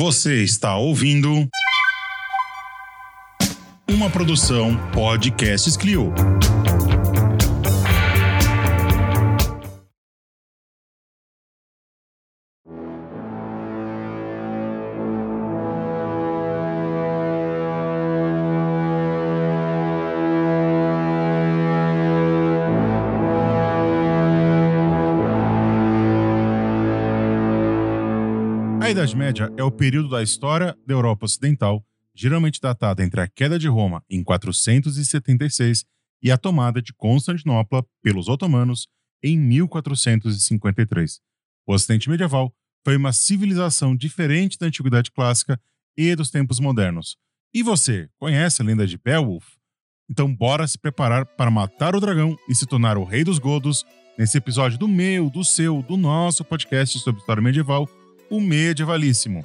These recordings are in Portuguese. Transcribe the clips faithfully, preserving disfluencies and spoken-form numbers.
Você está ouvindo uma produção Podcasts Clio. A Idade Média é o período da história da Europa Ocidental, geralmente datada entre a queda de Roma em quatrocentos e setenta e seis e a tomada de Constantinopla pelos otomanos em mil quatrocentos e cinquenta e três. O Ocidente Medieval foi uma civilização diferente da Antiguidade Clássica e dos tempos modernos. E você, conhece a lenda de Beowulf? Então bora se preparar para matar o dragão e se tornar o rei dos godos nesse episódio do meu, do seu, do nosso podcast sobre história medieval, o Medievalíssimo.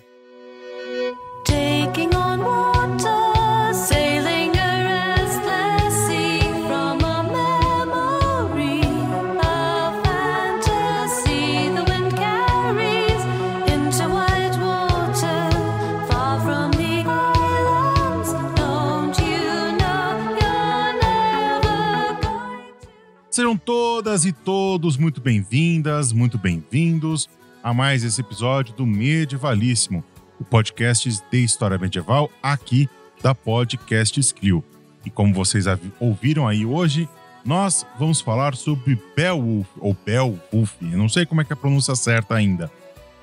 Sejam todas e todos muito bem-vindas, muito bem-vindos a mais esse episódio do Medievalíssimo, o podcast de história medieval aqui da Podcasts Clio. E como vocês ouviram aí hoje, nós vamos falar sobre Beowulf, ou Beowulf, eu não sei como é que é a pronúncia certa ainda.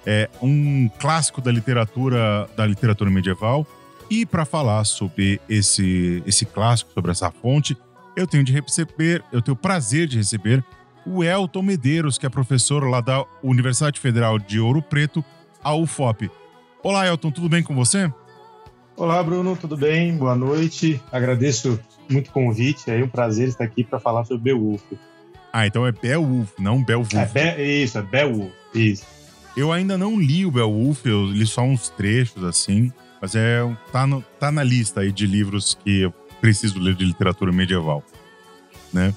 É um clássico da literatura, da literatura medieval. E para falar sobre esse, esse clássico, sobre essa fonte, eu tenho de receber, eu tenho o prazer de receber o Elton Medeiros, que é professor lá da Universidade Federal de Ouro Preto, a U F O P. Olá, Elton, tudo bem com você? Olá, Bruno, tudo bem? Boa noite. Agradeço muito o convite, é um prazer estar aqui para falar sobre Beowulf. Ah, então é Beowulf, não Beowulf. É Be- isso, é Beowulf, isso. Eu ainda não li o Beowulf, eu li só uns trechos, assim, mas é, tá, no, tá na lista aí de livros que eu preciso ler de literatura medieval, né?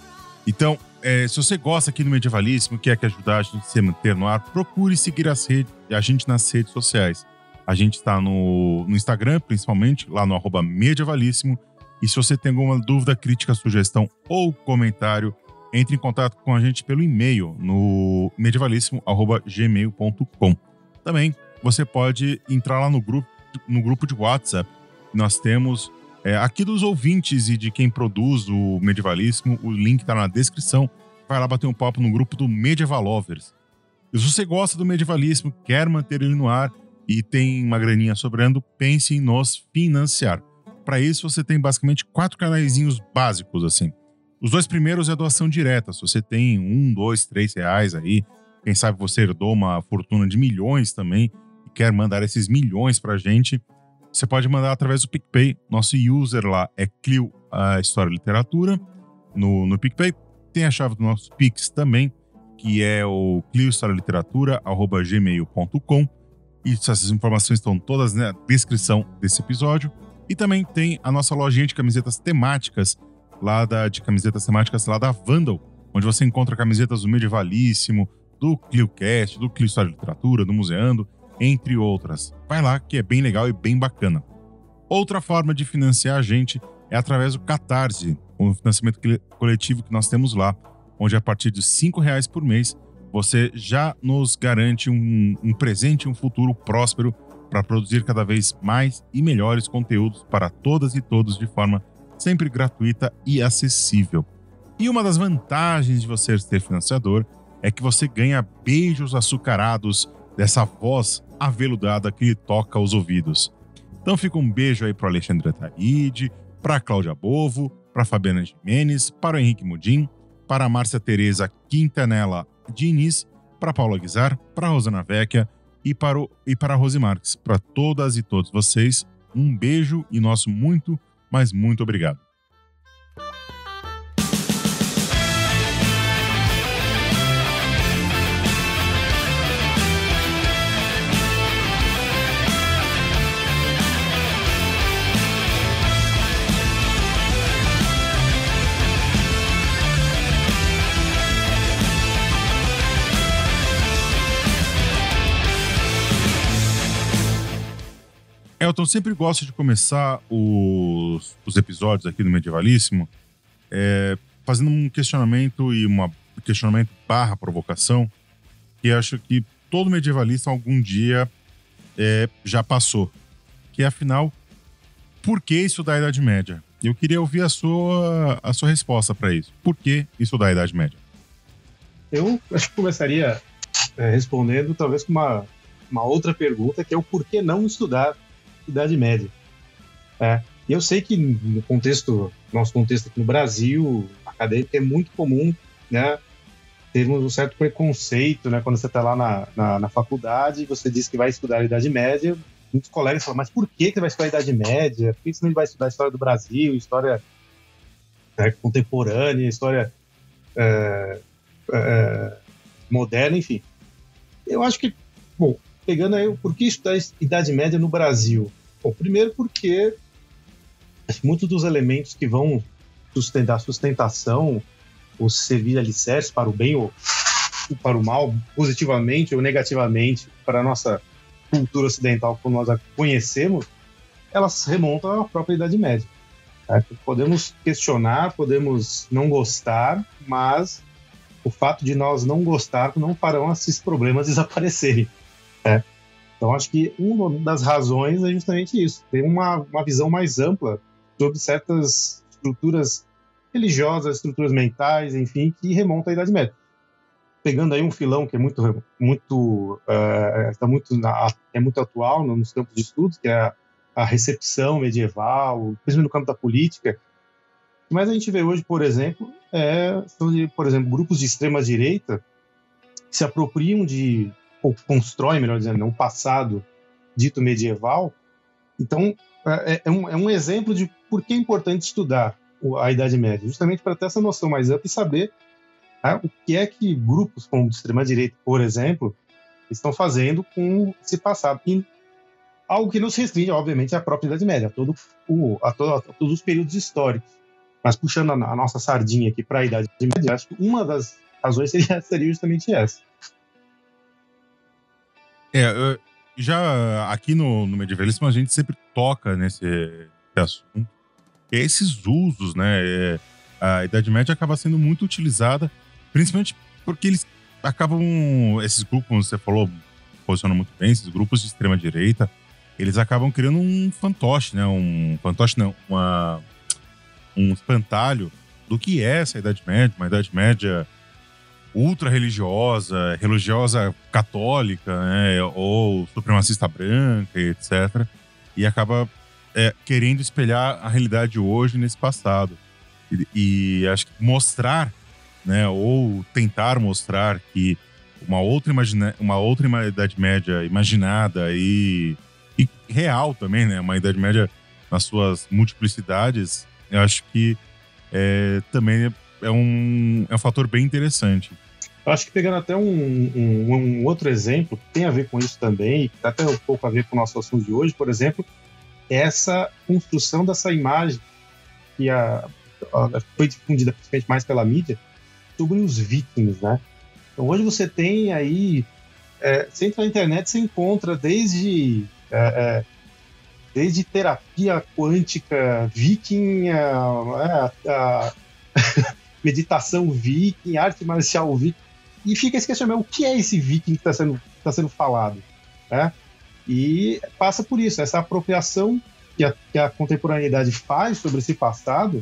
Então, É, se você gosta aqui do Medievalíssimo, quer que ajudar a gente a se manter no ar, procure seguir as redes, a gente nas redes sociais. A gente está no, no Instagram, principalmente, lá no arroba Medievalíssimo. E se você tem alguma dúvida, crítica, sugestão ou comentário, entre em contato com a gente pelo e-mail no medievalíssimo arroba gmail ponto com. Também você pode entrar lá no grupo, no grupo de WhatsApp. Nós temos... É, aqui dos ouvintes e de quem produz o Medievalíssimo, o link tá na descrição. Vai lá bater um papo no grupo do Medieval Lovers. E se você gosta do Medievalíssimo, quer manter ele no ar e tem uma graninha sobrando, pense em nos financiar. Para isso, você tem basicamente quatro canaizinhos básicos, assim. Os dois primeiros é doação direta. Se você tem um, dois, três reais aí, quem sabe você herdou uma fortuna de milhões também e quer mandar esses milhões pra gente, você pode mandar através do PicPay. Nosso user lá é Clio, a História e Literatura, no, no PicPay. Tem a chave do nosso Pix também, que é o clio história literatura arroba gmail ponto com. E essas informações estão todas na descrição desse episódio. E também tem a nossa lojinha de camisetas temáticas, lá da, de camisetas temáticas lá da Vandal, onde você encontra camisetas do Medievalíssimo, do ClioCast, do Clio História e Literatura, do Museando, entre outras. Vai lá, que é bem legal e bem bacana. Outra forma de financiar a gente é através do Catarse, o financiamento coletivo que nós temos lá, onde a partir de cinco reais por mês, você já nos garante um, um presente e um futuro próspero para produzir cada vez mais e melhores conteúdos para todas e todos de forma sempre gratuita e acessível. E uma das vantagens de você ser financiador é que você ganha beijos açucarados dessa voz aveludada que lhe toca aos ouvidos. Então fica um beijo aí para Alexandre Ataíde, para Cláudia Bovo, para Fabiana Jimenez, para o Henrique Mudim, para a Márcia Tereza Quintanella Diniz, para Paula Guizar, para a Rosana Vecchia e para, o, e para a Rose Marques. Para todas e todos vocês, um beijo e nosso muito, mas muito obrigado. Elton, sempre gosto de começar os, os episódios aqui do Medievalíssimo é, fazendo um questionamento e uma questionamento barra provocação que acho que todo medievalista algum dia é, já passou. Que é, afinal, por que estudar a Idade Média? Eu queria ouvir a sua, a sua resposta para isso. Por que estudar a Idade Média? Eu acho que começaria é, respondendo talvez com uma, uma outra pergunta, que é o porquê não estudar Idade Média. É, eu sei que no contexto, nosso contexto aqui no Brasil, acadêmico, é muito comum, né, termos um certo preconceito, né, quando você está lá na, na, na faculdade e você diz que vai estudar a Idade Média. Muitos colegas falam, mas por que você vai estudar a Idade Média? Por que você não vai estudar a história do Brasil, história né, contemporânea, história é, é, moderna, enfim. Eu acho que, bom, pegando aí, por que estudar a Idade Média no Brasil? Bom, primeiro porque muitos dos elementos que vão sustentar a sustentação, ou servir de alicerce para o bem ou para o mal, positivamente ou negativamente, para a nossa cultura ocidental como nós a conhecemos, elas remontam à própria Idade Média. Tá? Podemos questionar, podemos não gostar, mas o fato de nós não gostar não farão esses problemas desaparecerem. Tá? Então, acho que uma das razões é justamente isso. Tem uma, uma visão mais ampla sobre certas estruturas religiosas, estruturas mentais, enfim, que remontam à Idade Média. Pegando aí um filão que é muito, muito, uh, tá muito na, é muito atual nos campos de estudo, que é a, a recepção medieval, principalmente no campo da política. Mas a gente vê hoje, por exemplo, é, por exemplo, grupos de extrema-direita que se apropriam de, ou constroem, melhor dizendo, um passado dito medieval. Então, é, é, um, é um exemplo de por que é importante estudar a Idade Média, justamente para ter essa noção mais ampla e saber o que é que grupos como de extrema-direita, por exemplo, estão fazendo com esse passado. E algo que não se restringe, obviamente, à própria Idade Média, a, todo o, a, todo, a todos os períodos históricos. Mas puxando a, a nossa sardinha aqui para a Idade Média, acho que uma das razões seria, seria justamente essa. É, já aqui no, no Medievalismo a gente sempre toca nesse assunto. Esses usos, né? A Idade Média acaba sendo muito utilizada principalmente porque eles acabam, esses grupos, como você falou, posicionam muito bem, esses grupos de extrema-direita, eles acabam criando um fantoche, né? Um fantoche não, uma, um espantalho do que é essa Idade Média, uma Idade Média ultra-religiosa, religiosa católica, né? Ou supremacista branca, etcétera. E acaba é, querendo espelhar a realidade hoje nesse passado. E, e acho que mostrar, né, ou tentar mostrar que uma outra, imagina- uma outra Idade Média imaginada e, e real também, né, uma Idade Média nas suas multiplicidades, eu acho que é, também é um, é um fator bem interessante. Eu acho que pegando até um, um, um outro exemplo que tem a ver com isso também, que está até um pouco a ver com o nosso assunto de hoje, por exemplo, essa construção dessa imagem que a, a, foi difundida principalmente mais pela mídia, sobre os vikings, né? Então hoje você tem aí, é, você entra na internet, você encontra desde, é, é, desde terapia quântica viking, a, a, a meditação viking, arte marcial viking, e fica esse questionamento, o que é esse viking que está sendo, tá sendo falado? Né? E passa por isso, essa apropriação que a, que a contemporaneidade faz sobre esse passado,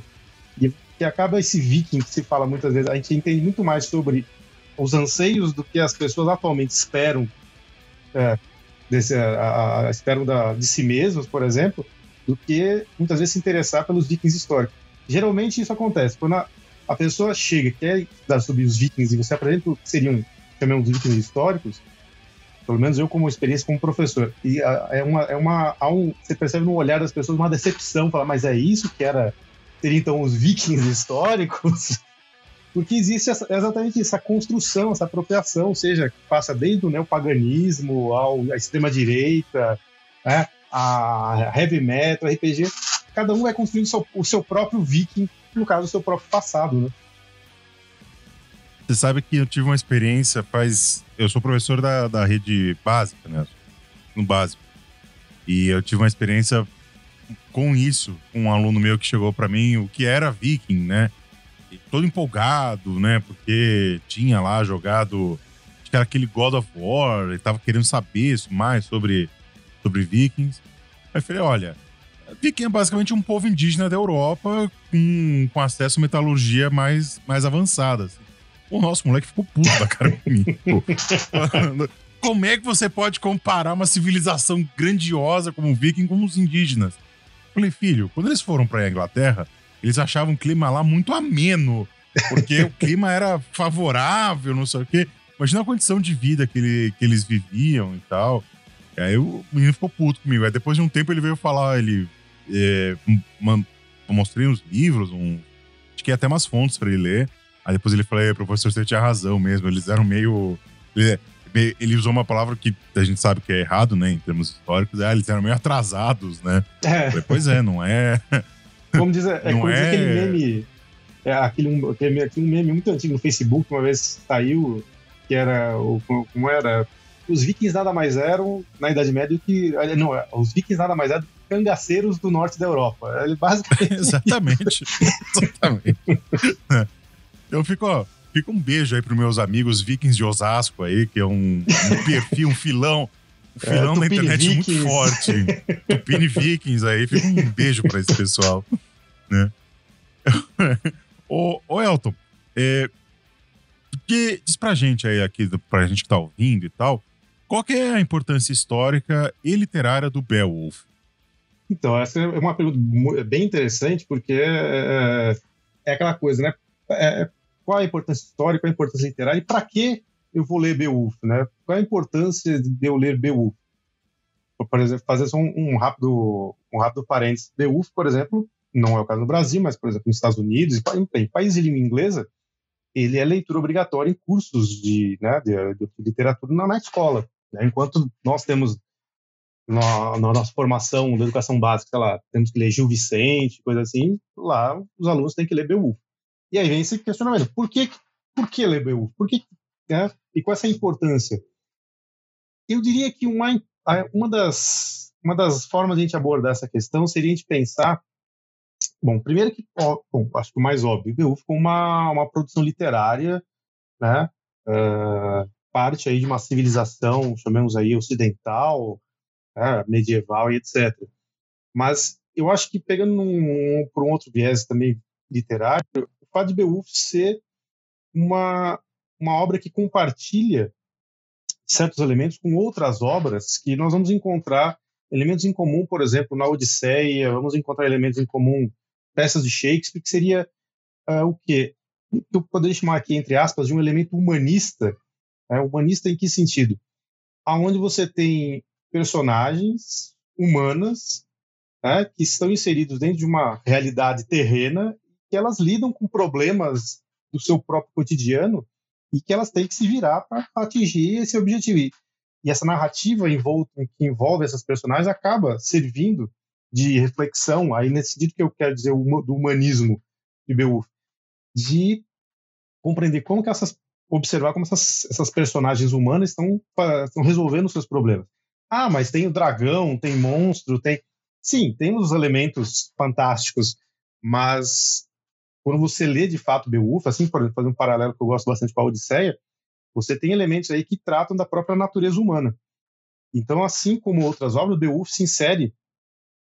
e que acaba esse viking que se fala muitas vezes, a gente entende muito mais sobre os anseios do que as pessoas atualmente esperam, é, desse, a, a, esperam da, de si mesmos, por exemplo, do que muitas vezes se interessar pelos vikings históricos. Geralmente isso acontece, quando a, a pessoa chega, quer estudar sobre os vikings e você apresenta o que seriam também os vikings históricos, pelo menos eu como experiência como professor, e a, é uma, é uma, há um, você percebe no olhar das pessoas uma decepção, falar, mas é isso que era... seriam então os vikings históricos, porque existe essa, exatamente essa construção, essa apropriação, ou seja, que passa desde o neopaganismo ao, à extrema-direita, né, a heavy metal, R P G, cada um vai construindo seu, o seu próprio viking, no caso, o seu próprio passado. Né? Você sabe que eu tive uma experiência, faz, eu sou professor da, da rede básica, né, no básico, E eu tive uma experiência com isso, com um aluno meu que chegou para mim, o que era Viking, né? E todo empolgado, né? Porque tinha lá jogado, acho que era aquele God of War, ele tava querendo saber mais sobre, sobre Vikings. Aí eu falei, olha, Viking é basicamente um povo indígena da Europa com, com acesso a metalurgia mais, mais avançada. Assim. O nosso moleque ficou puto da cara comigo. Como é que você pode comparar uma civilização grandiosa como o Viking com os indígenas? Eu falei, filho, quando eles foram para a Inglaterra, eles achavam o clima lá muito ameno, porque o clima era favorável, não sei o quê. Imagina a condição de vida que, ele, que eles viviam e tal. E aí o menino ficou puto comigo. Aí depois de um tempo ele veio falar, ele... É, man, eu mostrei uns livros, um, acho que até umas fontes para ele ler. Aí depois ele falou, professor, você tinha razão mesmo, eles eram meio... Ele, ele usou uma palavra que a gente sabe que é errado, né, em termos históricos. Ah, eles eram meio atrasados, né? É. Falei, pois é, não é... Vamos dizer, é como é... aquele meme... É aquele, aquele, aquele meme muito antigo no Facebook, uma vez saiu, que era... O, como era... Os vikings nada mais eram, na Idade Média, que... Não, os vikings nada mais eram cangaceiros do norte da Europa. Ele basicamente... Exatamente. Exatamente. Eu fico, ó, fico um beijo aí pros meus amigos vikings de Osasco aí, que é um, um perfil, um filão, um filão é, da internet vikings. Muito forte. Tupini Vikings aí, fica um beijo pra esse pessoal. Né? ô, ô Elton, é, que, diz pra gente aí, aqui, pra gente que tá ouvindo e tal, qual que é a importância histórica e literária do Beowulf? Então, essa é uma pergunta bem interessante, porque é, é aquela coisa, né? É, qual a importância histórica, qual a importância literária e para que eu vou ler Beowulf, né? Qual a importância de eu ler Beowulf? Por exemplo, fazer só um, um rápido, um rápido parênteses. Beowulf, por exemplo, não é o caso no Brasil, mas, por exemplo, nos Estados Unidos, em, em países de língua inglesa, ele é leitura obrigatória em cursos de, né, de, de literatura na, na escola, né? Enquanto nós temos na, na nossa formação da educação básica, sei lá, temos que ler Gil Vicente, coisa assim, lá os alunos têm que ler Beowulf. E aí vem esse questionamento, por que, por que ler Beowulf? Por que, né? E qual é essa importância? Eu diria que uma, uma, das, uma das formas de a gente abordar essa questão seria a gente pensar, bom, primeiro que, ó, bom, acho que o mais óbvio, Beowulf como uma, uma produção literária, né? uh, parte aí de uma civilização, chamemos aí ocidental, né? Medieval e etcétera. Mas eu acho que pegando um, por um outro viés também literário, o fato de Beowulf ser uma, uma obra que compartilha certos elementos com outras obras que nós vamos encontrar elementos em comum, por exemplo, na Odisseia, vamos encontrar elementos em comum, peças de Shakespeare, que seria uh, o quê? Eu poderia chamar aqui, entre aspas, de um elemento humanista. Né? Humanista em que sentido? Onde você tem personagens humanas, né, que estão inseridos dentro de uma realidade terrena que elas lidam com problemas do seu próprio cotidiano e que elas têm que se virar para atingir esse objetivo. E essa narrativa envolta, que envolve essas personagens acaba servindo de reflexão, aí nesse sentido que eu quero dizer do humanismo de Beowulf, de compreender como que essas, observar como essas, essas personagens humanas estão, estão resolvendo os seus problemas. Ah, mas tem o dragão, tem monstro, tem... Sim, tem os elementos fantásticos, mas... Quando você lê, de fato, Beowulf, assim, por exemplo, fazer um paralelo que eu gosto bastante com a Odisseia, você tem elementos aí que tratam da própria natureza humana. Então, assim como outras obras, Beowulf se insere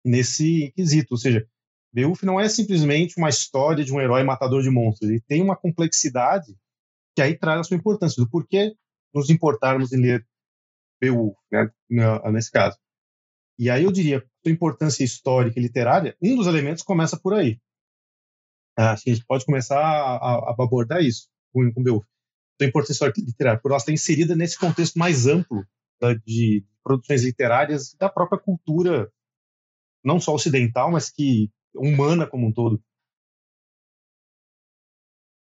nesse quesito. Ou seja, Beowulf não é simplesmente uma história de um herói matador de monstros. Ele tem uma complexidade que aí traz a sua importância, do porquê nos importarmos em ler Beowulf, né, nesse caso. E aí eu diria, a importância histórica e literária, um dos elementos começa por aí. Acho que a gente pode começar a, a, a abordar isso com, com Beowulf. Então, a importância histórica literária, por ela estar inserida nesse contexto mais amplo da, de produções literárias da própria cultura, não só ocidental, mas que humana como um todo.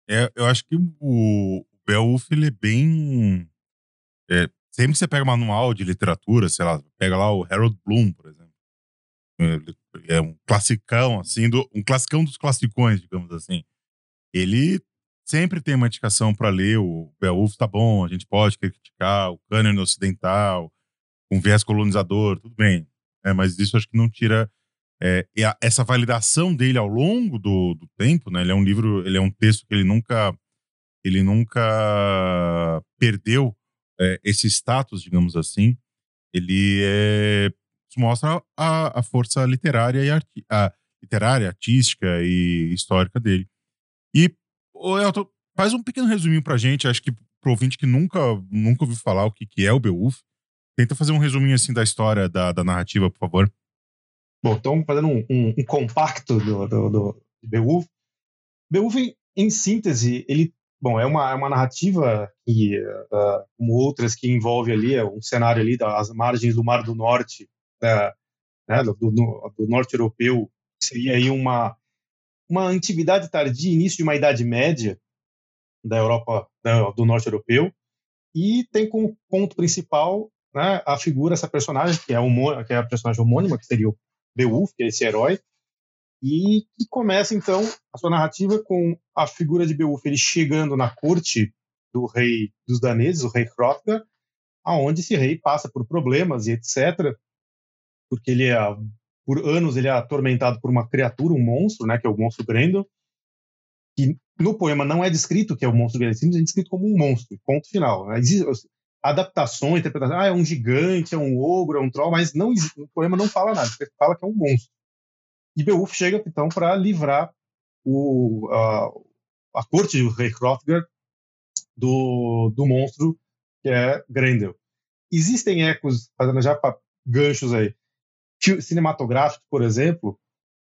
É, eu acho que o Beowulf, ele é bem... É, sempre que você pega um manual de literatura, sei lá, pega lá o Harold Bloom, por exemplo. É um classicão, assim, do, um classicão dos classicões, digamos assim. Ele sempre tem uma indicação para ler o Beowulf, tá bom, a gente pode criticar o cânone ocidental, um viés colonizador, tudo bem. né? Mas isso acho que não tira é, essa validação dele ao longo do, do tempo, né? Ele é um livro, ele é um texto que ele nunca, ele nunca perdeu é, esse status, digamos assim. Ele é, mostra a, a força literária e arti a literária, artística e histórica dele. E o Elton, faz um pequeno resuminho pra gente, acho que pro ouvinte que nunca, nunca ouviu falar o que, que é o Beowulf. Tenta fazer um resuminho assim da história, da, da narrativa, por favor. Bom, então fazendo um, um, um compacto do, do, do Beowulf. Beowulf, em, em síntese, ele bom, é uma, é uma narrativa que, uh, como outras, que envolve ali um cenário ali das margens do Mar do Norte, uh, né, do, do, do norte europeu, que seria aí uma, uma antiguidade tardia, início de uma Idade Média da Europa, da, do norte europeu, e tem como ponto principal, né, a figura, essa personagem, que é, homo, que é a personagem homônima, que seria o Beowulf, que é esse herói, e que começa, então, a sua narrativa com a figura de Beowulf, ele chegando na corte do rei dos daneses, o rei Hrothgar, aonde esse rei passa por problemas e etcétera, porque ele é, por anos ele é atormentado por uma criatura, um monstro, né, que é o monstro Grendel, que no poema não é descrito que é o monstro Grendel, é descrito como um monstro, ponto final. Existem adaptações, interpretações, ah, é um gigante, é um ogro, é um troll, mas não, o poema não fala nada, ele fala que é um monstro. E Beowulf chega, então, para livrar o, a, a corte do rei Hrothgar do, do monstro que é Grendel. Existem ecos, fazendo já pra ganchos aí, cinematográficos, por exemplo,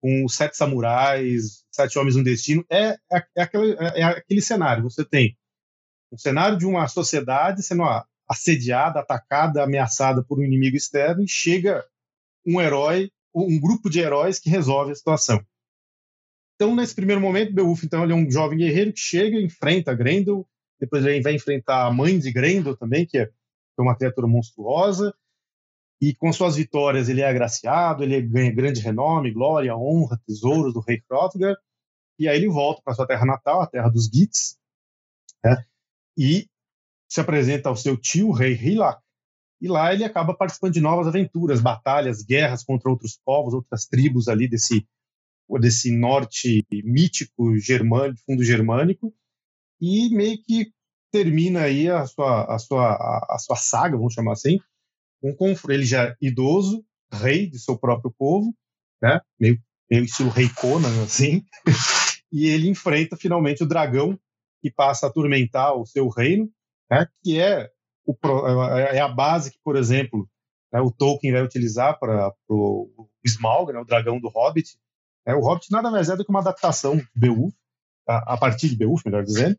com os Sete Samurais, Sete Homens e um Destino, é, é, é, aquele, é aquele cenário. Você tem um cenário de uma sociedade sendo assediada, atacada, ameaçada por um inimigo externo, e chega um herói, um grupo de heróis que resolve a situação. Então, nesse primeiro momento, Beowulf, então, ele é um jovem guerreiro que chega, enfrenta Grendel, depois ele vai enfrentar a mãe de Grendel também, que é uma criatura monstruosa, e com suas vitórias ele é agraciado, ele ganha grande renome, glória, honra, tesouros do rei Hrothgar, e aí ele volta para sua terra natal, a terra dos Geats, né? E se apresenta ao seu tio, o rei Hrilak, e lá ele acaba participando de novas aventuras, batalhas, guerras contra outros povos, outras tribos ali desse, desse norte mítico germânico, fundo germânico, e meio que termina aí a sua, a sua, a sua saga, vamos chamar assim, um confronto. Ele já é idoso, rei de seu próprio povo, né? meio, meio estilo rei Conan, assim, e ele enfrenta finalmente o dragão que passa a atormentar o seu reino, né? que é O, é a base que, por exemplo, né, o Tolkien vai utilizar para o Smaug, né, o dragão do Hobbit. É, o Hobbit nada mais é do que uma adaptação de Beowulf, a, a partir de Beowulf, melhor dizendo,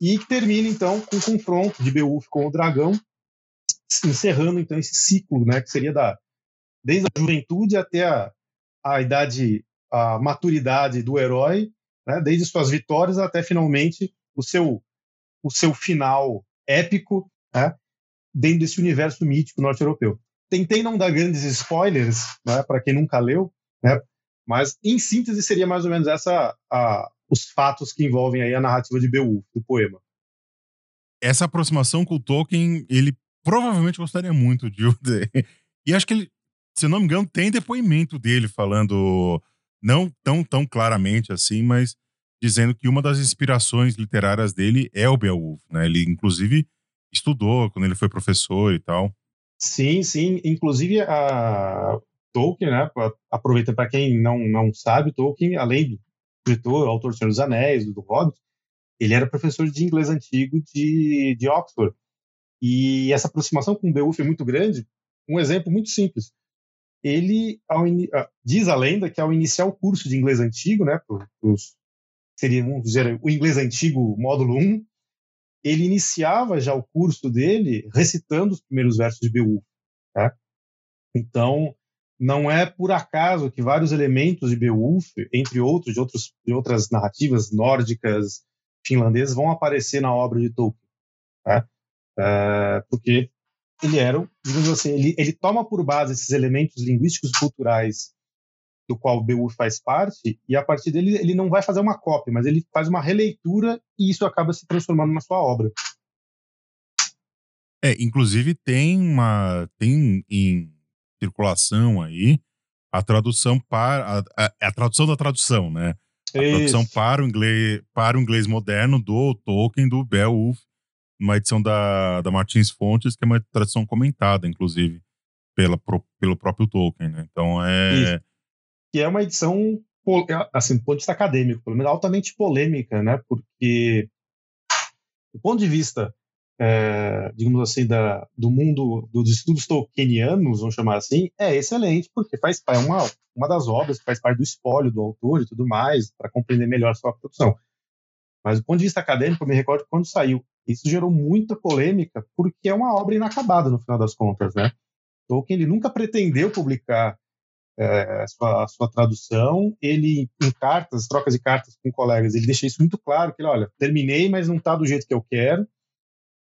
e que termina, então, com o confronto de Beowulf com o dragão, encerrando, então, esse ciclo, né, que seria da, desde a juventude até a, a idade, a maturidade do herói, né, desde suas vitórias até, finalmente, o seu, o seu final épico, né, dentro desse universo mítico norte-europeu. Tentei não dar grandes spoilers, né, para quem nunca leu, né, mas em síntese seria mais ou menos essa a, os fatos que envolvem aí a narrativa de Beowulf, do poema. Essa aproximação com o Tolkien, ele provavelmente gostaria muito de... E acho que ele, se não me engano, tem depoimento dele falando, não tão, tão claramente assim, mas dizendo que uma das inspirações literárias dele é o Beowulf, né? Ele, inclusive, estudou quando ele foi professor e tal. Sim, sim. Inclusive, a Tolkien, né? Aproveita para quem não, não sabe, Tolkien, além do escritor, autor do Senhor dos Anéis, do Hobbit, ele era professor de inglês antigo de, de Oxford. E essa aproximação com o Beowulf é muito grande. Um exemplo muito simples. Ele ao in... diz a lenda que ao iniciar o curso de inglês antigo, né? Pros... seria, vamos dizer, o inglês antigo, módulo um, ele iniciava já o curso dele recitando os primeiros versos de Beowulf. Tá? Então, não é por acaso que vários elementos de Beowulf, entre outros, de, outros, de outras narrativas nórdicas, finlandesas, vão aparecer na obra de Tolkien. Tá? É, porque ele era, digamos assim, ele, ele toma por base esses elementos linguísticos culturais do qual Beowulf faz parte, e a partir dele ele não vai fazer uma cópia, mas ele faz uma releitura e isso acaba se transformando na sua obra. É, inclusive tem uma... tem em circulação aí, a tradução para a, a, a tradução da tradução, né? A Isso. tradução para o inglês, para o inglês moderno do Tolkien, do Beowulf, uma edição da, da Martins Fontes, que é uma tradução comentada, inclusive, pela, pro, pelo próprio Tolkien, né? Então é... Que é uma edição, assim, do ponto de vista acadêmico, pelo menos, altamente polêmica, né? Porque, do ponto de vista, é, digamos assim, da, do mundo dos estudos tolkienianos, vamos chamar assim, é excelente, porque faz é uma, uma das obras que faz parte do espólio do autor e tudo mais, para compreender melhor a sua produção. Mas do ponto de vista acadêmico, eu me recordo que quando saiu, isso gerou muita polêmica, porque é uma obra inacabada, no final das contas, né? Tolkien, ele nunca pretendeu publicar é, a, sua, a sua tradução, ele, em cartas, trocas de cartas com colegas, ele deixa isso muito claro, que ele, olha, terminei, mas não está do jeito que eu quero.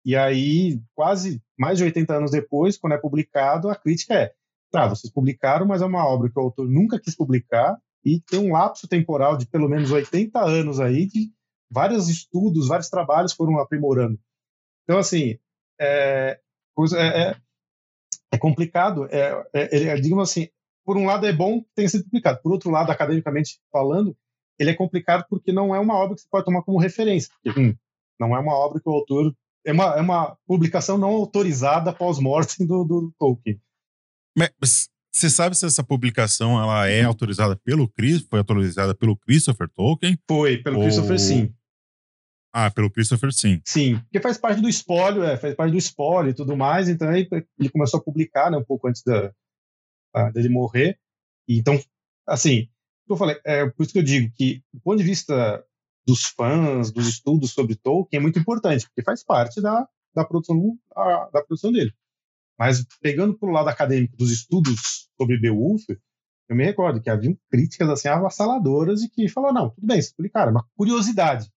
E aí, quase mais de oitenta anos depois, quando é publicado, a crítica é, tá, vocês publicaram, mas é uma obra que o autor nunca quis publicar, e tem um lapso temporal de pelo menos oitenta anos aí, de vários estudos, vários trabalhos foram aprimorando. Então, assim, é, é, é complicado, é, é, é, digamos assim, por um lado é bom que tenha sido publicado, por outro lado, academicamente falando, ele é complicado porque não é uma obra que você pode tomar como referência, porque, hum, não é uma obra que o autor... É uma, é uma publicação não autorizada pós-mortem do, do, do Tolkien. Mas você sabe se essa publicação ela é autorizada pelo Chris? Foi autorizada pelo Christopher Tolkien? Foi, pelo ou... Christopher, sim. Ah, pelo Christopher, sim. Sim, porque faz parte do espólio, é, faz parte do espólio e tudo mais. Então aí ele começou a publicar, né, um pouco antes da, a, dele morrer. E, então, assim, eu falei, é por isso que eu digo que, do ponto de vista dos fãs, dos estudos sobre Tolkien, é muito importante, porque faz parte da, da, produção, a, da produção dele. Mas, pegando para o lado acadêmico dos estudos sobre Beowulf, eu me recordo que havia críticas assim, avassaladoras e que falaram, não, tudo bem, isso publicaram, é uma curiosidade,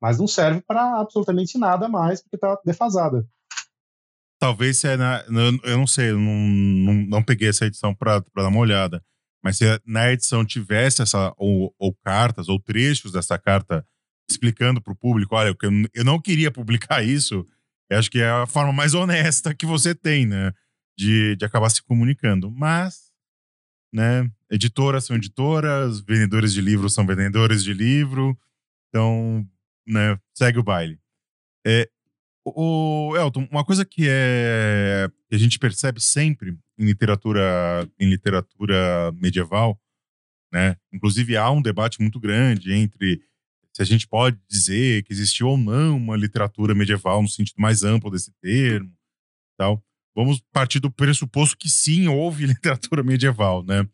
mas não serve para absolutamente nada mais, porque está defasada. Talvez, se é na, eu não sei, eu não, não, não peguei essa edição para dar uma olhada, mas se na edição tivesse essa, ou, ou cartas, ou trechos dessa carta explicando para o público, olha, eu não queria publicar isso, eu acho que é a forma mais honesta que você tem, né, de, de acabar se comunicando. Mas, né, editoras são editoras, vendedores de livros são vendedores de livro, então, né, segue o baile. É, o, Elton, uma coisa que é, que a gente percebe sempre em literatura, em literatura medieval, né, inclusive há um debate muito grande entre se a gente pode dizer que existiu ou não uma literatura medieval no sentido mais amplo desse termo, tal. Vamos partir do pressuposto que sim, houve literatura medieval, né?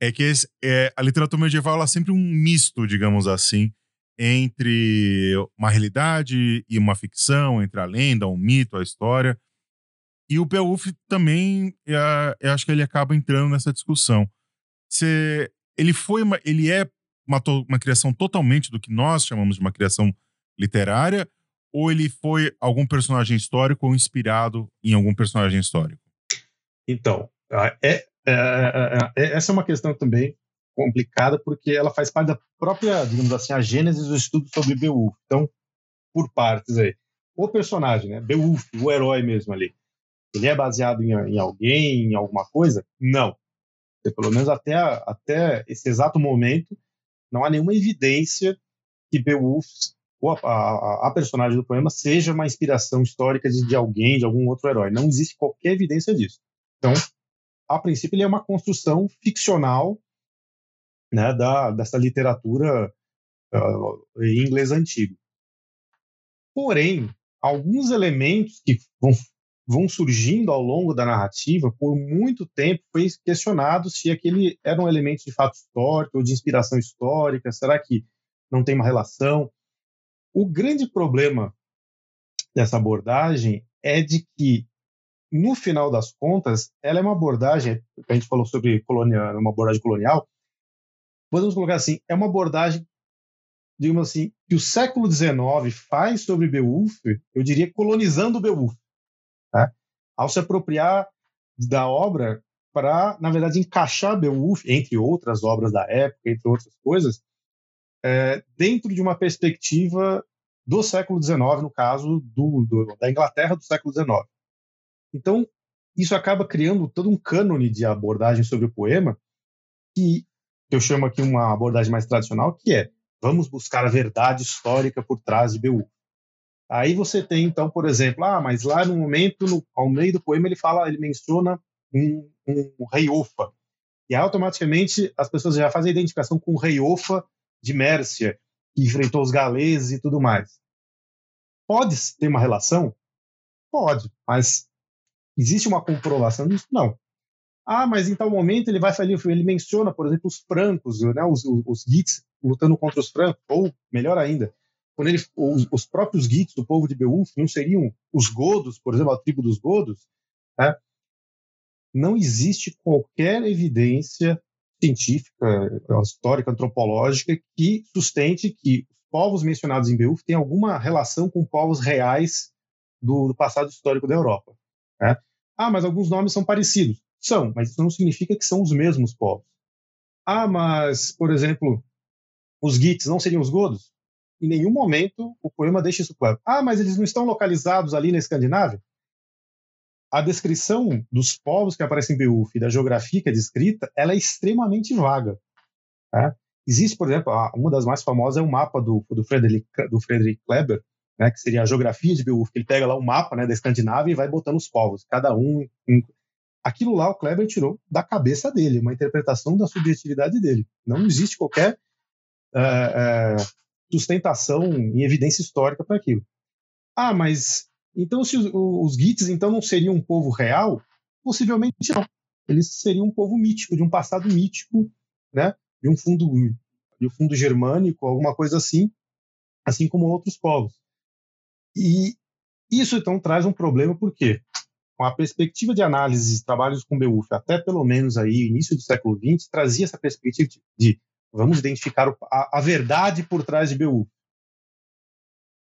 É que esse, é, a literatura medieval ela é sempre um misto, digamos assim, entre uma realidade e uma ficção, entre a lenda, o mito, a história. E o Beowulf também, eu, eu acho que ele acaba entrando nessa discussão. Se ele foi, uma, ele é Uma, to- uma criação totalmente do que nós chamamos de uma criação literária, ou ele foi algum personagem histórico ou inspirado em algum personagem histórico? Então, é, é, é, essa é uma questão também complicada, porque ela faz parte da própria, digamos assim, a gênese do estudo sobre Beowulf. Então, por partes aí. O personagem, né? Beowulf, o herói mesmo ali, ele é baseado em, em alguém, em alguma coisa? Não. Pelo menos até, até esse exato momento, não há nenhuma evidência que Beowulf, ou a, a, a personagem do poema, seja uma inspiração histórica de, de alguém, de algum outro herói. Não existe qualquer evidência disso. Então, a princípio, ele é uma construção ficcional, né, da, dessa literatura uh, em inglês antigo. Porém, alguns elementos que vão, vão surgindo ao longo da narrativa, por muito tempo foi questionado se aquele era um elemento de fato histórico ou de inspiração histórica, será que não tem uma relação? O grande problema dessa abordagem é de que, no final das contas, ela é uma abordagem, a gente falou sobre colonial, uma abordagem colonial, podemos colocar assim, é uma abordagem, digamos assim, que o século dezenove faz sobre Beowulf, eu diria colonizando Beowulf. Tá? Ao se apropriar da obra para, na verdade, encaixar Beowulf, entre outras obras da época, entre outras coisas, é, dentro de uma perspectiva do século dezenove, no caso do, do, da Inglaterra do século dezenove. Então, isso acaba criando todo um cânone de abordagem sobre o poema, que eu chamo aqui uma abordagem mais tradicional, que é: vamos buscar a verdade histórica por trás de Beowulf. Aí você tem, então, por exemplo, ah, mas lá no momento, no, ao meio do poema, ele fala, ele menciona um, um, um rei Ofa. E automaticamente as pessoas já fazem a identificação com o rei Ofa de Mércia, que enfrentou os galeses e tudo mais. Pode ter uma relação? Pode, mas existe uma comprovação disso? Não. Ah, mas em tal momento ele vai falar, ele menciona, por exemplo, os francos, né, os, os, os Geats lutando contra os francos, ou melhor ainda, quando ele, os, os próprios Geats do povo de Beowulf não seriam os godos, por exemplo, a tribo dos godos, né? Não existe qualquer evidência científica, histórica, antropológica que sustente que os povos mencionados em Beowulf têm alguma relação com povos reais do, do passado histórico da Europa, né? Ah, mas alguns nomes são parecidos. São, mas isso não significa que são os mesmos povos. Ah, mas, por exemplo, os Geats não seriam os godos? Em nenhum momento o poema deixa isso claro. Ah, mas eles não estão localizados ali na Escandinávia? A descrição dos povos que aparecem em Beowulf e da geografia que é descrita, ela é extremamente vaga, tá? Existe, por exemplo, uma das mais famosas é o mapa do, do, Friedrich, do Friedrich Kleber, né, que seria a geografia de Beowulf, que ele pega lá o mapa, né, da Escandinávia e vai botando os povos, cada um... um Aquilo lá o Kleber tirou da cabeça dele, uma interpretação da subjetividade dele. Não existe qualquer uh, uh, sustentação em evidência histórica para aquilo. Ah, mas então se os, os Geats então, não seriam um povo real? Possivelmente não. Eles seriam um povo mítico, de um passado mítico, né? de, um fundo, de um fundo germânico, alguma coisa assim, assim como outros povos. E isso então traz um problema, por quê? Com a perspectiva de análise de trabalhos com Beowulf, até pelo menos aí, início do século vinte, trazia essa perspectiva de vamos identificar a, a verdade por trás de Beowulf.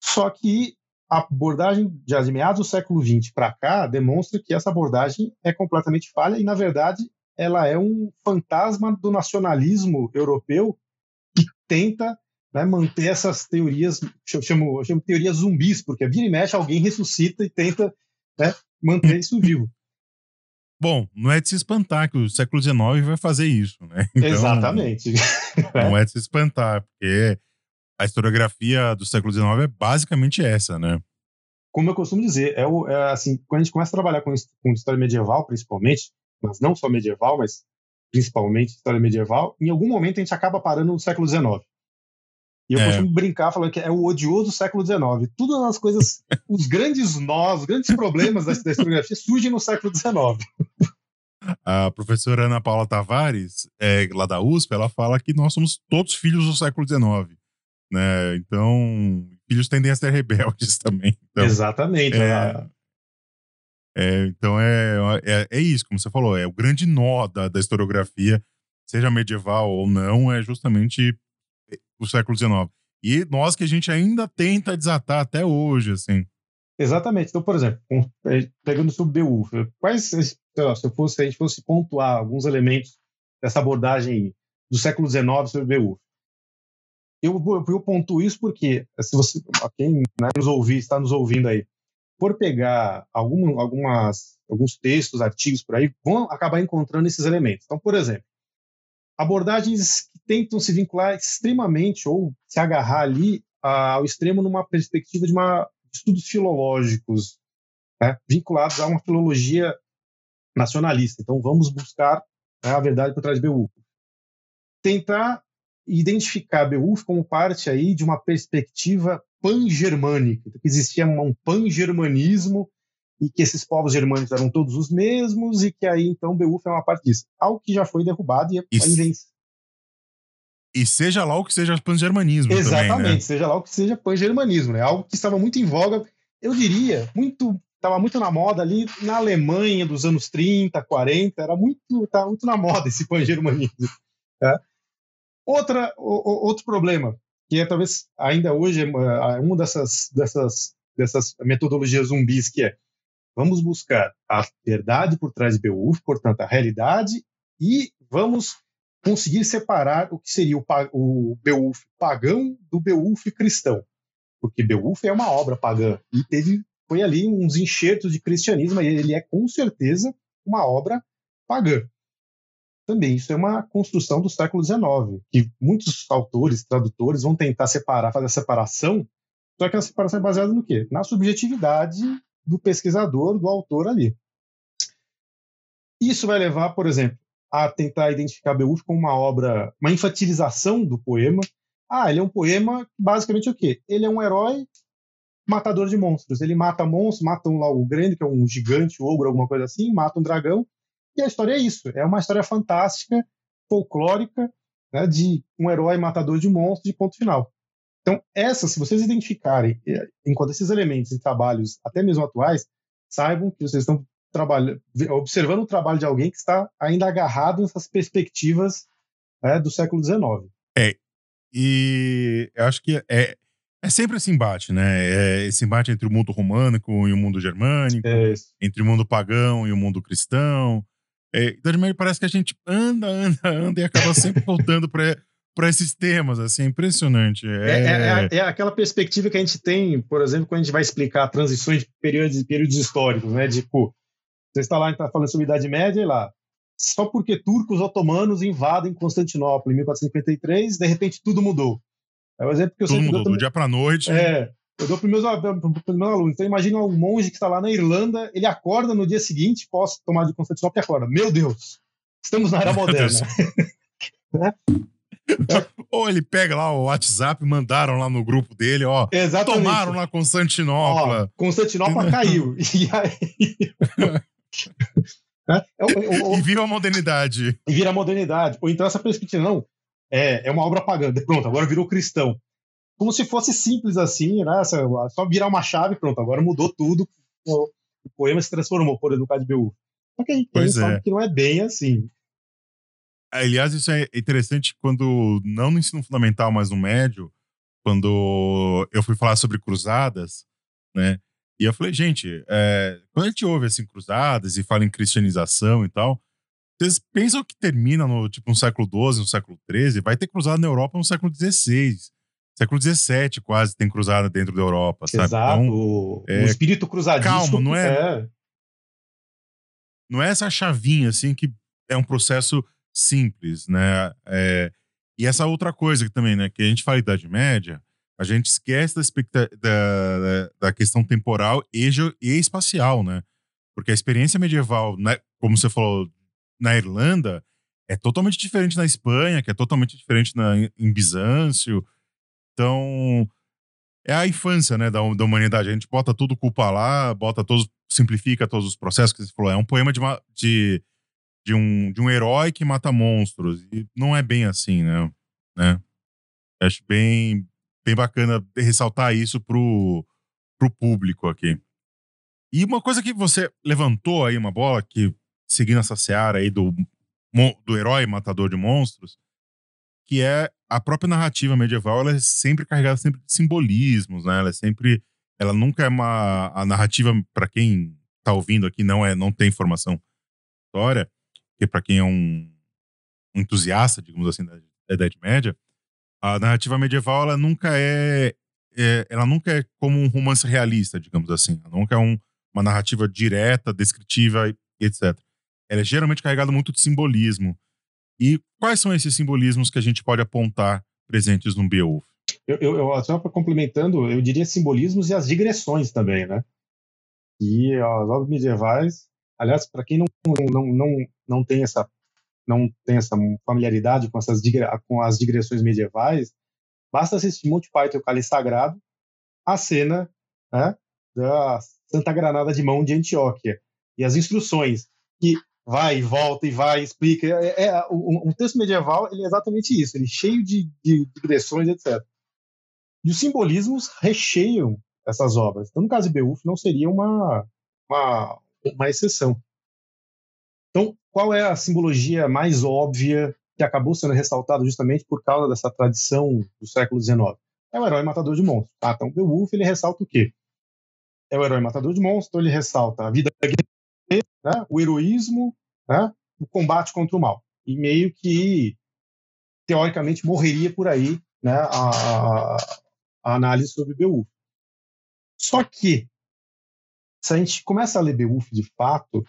Só que a abordagem de meados do século vinte para cá demonstra que essa abordagem é completamente falha e, na verdade, ela é um fantasma do nacionalismo europeu que tenta, né, manter essas teorias, eu chamo, eu chamo teorias zumbis, porque vira e mexe, alguém ressuscita e tenta, né, manter isso vivo. Bom, não é de se espantar que o século dezenove vai fazer isso, né? Então, exatamente. Não é de se espantar, porque a historiografia do século dezenove é basicamente essa, né? Como eu costumo dizer, é, o, é assim, quando a gente começa a trabalhar com, com história medieval, principalmente, mas não só medieval, mas principalmente história medieval, em algum momento a gente acaba parando no século dezenove. E eu é. costumo brincar falando que é o odioso século dezenove. Todas as coisas, os grandes nós, os grandes problemas da historiografia surgem no século dezenove. A professora Ana Paula Tavares, é, lá da U S P, ela fala que nós somos todos filhos do século dezenove. Né? Então, filhos tendem a ser rebeldes também. Então, exatamente. É, é. É, então, é, é, é isso, como você falou, é o grande nó da, da historiografia, seja medieval ou não, é justamente... o século dezenove. E nós que a gente ainda tenta desatar até hoje, assim. Exatamente. Então, por exemplo, pegando sobre Beowulf, quais, se eu fosse, se a gente fosse pontuar alguns elementos dessa abordagem do século dezenove sobre Beowulf. Eu, eu pontuo isso porque, se você, quem, né, nos ouvir, está nos ouvindo aí, for pegar algum, algumas, alguns textos, artigos por aí, vão acabar encontrando esses elementos. Então, por exemplo, abordagens que tentam se vincular extremamente ou se agarrar ali a, ao extremo numa perspectiva de, uma, de estudos filológicos, né, vinculados a uma filologia nacionalista. Então, vamos buscar, né, a verdade por trás de Beowulf. Tentar identificar Beowulf como parte aí de uma perspectiva pan-germânica, que existia um pan-germanismo e que esses povos germânicos eram todos os mesmos, e que aí, então, Beowulf é uma parte disso. Algo que já foi derrubado e é invenção. E seja lá o que seja pan-germanismo. Exatamente, também, né? Seja lá o que seja pan-germanismo, né? Algo que estava muito em voga, eu diria, muito, estava muito na moda ali na Alemanha dos anos trinta, quarenta, era muito, estava muito na moda esse pan-germanismo. Tá? Outra, o, o, outro problema, que é talvez ainda hoje é uma dessas, dessas, dessas metodologias zumbis, que é: vamos buscar a verdade por trás de Beowulf, portanto, a realidade, e vamos conseguir separar o que seria o, o Beowulf pagão do Beowulf cristão. Porque Beowulf é uma obra pagã e teve foi ali uns enxertos de cristianismo, e ele é com certeza uma obra pagã. Também isso é uma construção do século dezenove, que muitos autores, tradutores, vão tentar separar, fazer a separação, só que a separação é baseada no quê? Na subjetividade do pesquisador, do autor ali. Isso vai levar, por exemplo, a tentar identificar Beowulf como uma obra, uma infantilização do poema. Ah, ele é um poema, basicamente o quê? Ele é um herói matador de monstros. Ele mata monstros, mata um lá o grande, que é um gigante, um ogro, alguma coisa assim, mata um dragão. E a história é isso. É uma história fantástica, folclórica, né, de um herói matador de monstros, de ponto final. Então, essa, se vocês identificarem, enquanto esses elementos em trabalhos, até mesmo atuais, saibam que vocês estão trabalhando, observando o trabalho de alguém que está ainda agarrado nessas perspectivas, né, do século dezenove. É. E eu acho que é, é sempre esse embate, né? É esse embate entre o mundo românico e o mundo germânico, é entre o mundo pagão e o mundo cristão. É, então, de maneira, parece que a gente anda, anda, anda e acaba sempre voltando para esses temas, assim, é impressionante. É... É, é, é, é aquela perspectiva que a gente tem, por exemplo, quando a gente vai explicar transições de períodos, períodos históricos, né? Tipo, você está lá, está falando sobre Idade Média e lá. Só porque turcos otomanos invadem Constantinopla em mil quatrocentos e cinquenta e três, de repente tudo mudou. É um exemplo que eu tudo mudou, também... do dia para a noite. É, eu dou para os meus alunos. Então imagina um monge que está lá na Irlanda, ele acorda no dia seguinte, posso tomar de Constantinopla e acorda. Meu Deus, estamos na era moderna. Né? Ou ele pega lá o WhatsApp, mandaram lá no grupo dele, ó. Exatamente. Tomaram lá Constantinopla. Ó, Constantinopla caiu. E aí... Né? Ou, ou, e vira a modernidade. E vira a modernidade. Ou então essa perspectiva, não, é, é uma obra pagã. Pronto, agora virou cristão. Como se fosse simples assim, né? Só virar uma chave, pronto, agora mudou tudo. O, o poema se transformou por educar de Beowulf. Só que a gente sabe que não é bem assim. Aliás, isso é interessante quando, não no ensino fundamental, mas no médio, quando eu fui falar sobre cruzadas, né? E eu falei, gente, é, quando a gente ouve assim, cruzadas e fala em cristianização e tal, vocês pensam que termina no, tipo, no século doze, no século treze? Vai ter cruzada na Europa no século dezesseis. Século dezessete quase tem cruzada dentro da Europa, sabe? Exato. Então, o é, espírito cruzadístico. Calma, não é, é. Não é essa chavinha, assim, que é um processo simples, né? É, e essa outra coisa que também, né? Que a gente fala Idade Média, a gente esquece da, expecta- da, da questão temporal e, ge- e espacial, né? Porque a experiência medieval, né, como você falou, na Irlanda, é totalmente diferente na Espanha, que é totalmente diferente na, em Bizâncio. Então, é a infância, né, da, da humanidade. A gente bota tudo culpa lá, bota todos, simplifica todos os processos que você falou. É um poema de, uma, de, de, um, de um herói que mata monstros. E não é bem assim, né? né? Acho bem... bem bacana ressaltar isso pro, pro público aqui. E uma coisa que você levantou aí, uma bola, que seguindo essa seara aí do, do herói matador de monstros, que é a própria narrativa medieval, ela é sempre carregada sempre de simbolismos, né? Ela é sempre... Ela nunca é uma... A narrativa, para quem tá ouvindo aqui, não, é, não tem formação história, que para quem é um, um entusiasta, digamos assim, da Idade Média, a narrativa medieval, ela nunca é, é... Ela nunca é como um romance realista, digamos assim. Ela nunca é um, uma narrativa direta, descritiva, etcétera. Ela é geralmente carregada muito de simbolismo. E quais são esses simbolismos que a gente pode apontar presentes no Beowulf? Eu, eu, eu só complementando, eu diria simbolismos e as digressões também, né? E as obras medievais... Aliás, para quem não, não, não, não tem essa... não tem essa familiaridade com, essas digre... com as digressões medievais, basta assistir Monty Python e o Cálice Sagrado, a cena, né, da Santa Granada de Mão de Antioquia, e as instruções, que vai e volta e vai, explica. É, é, um, um texto medieval, ele é exatamente isso, ele é cheio de, de digressões, etcétera. E os simbolismos recheiam essas obras. Então, no caso de Beowulf, não seria uma, uma, uma exceção. Então, qual é a simbologia mais óbvia que acabou sendo ressaltada justamente por causa dessa tradição do século dezenove? É o herói matador de monstros. Ah, então Beowulf, ele ressalta o quê? É o herói matador de monstros, então ele ressalta a vida guerreira, né, o heroísmo, né, o combate contra o mal. E meio que, teoricamente, morreria por aí, né, a, a análise sobre Beowulf. Só que se a gente começa a ler Beowulf de fato,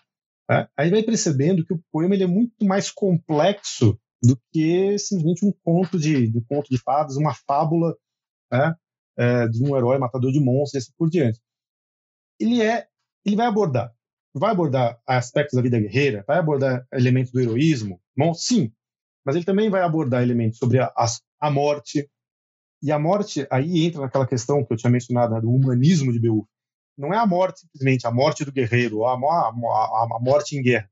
né, aí vai percebendo que o poema ele é muito mais complexo do que simplesmente um conto de, de, conto de fadas, uma fábula, né, é, de um herói matador de monstros e assim por diante. Ele, é, ele vai abordar vai abordar aspectos da vida guerreira, vai abordar elementos do heroísmo, bom, sim, mas ele também vai abordar elementos sobre a, a, a morte, e a morte, aí entra naquela questão que eu tinha mencionado, do humanismo de Beowulf. Não é a morte, simplesmente, a morte do guerreiro, a, a, a, a morte em guerra.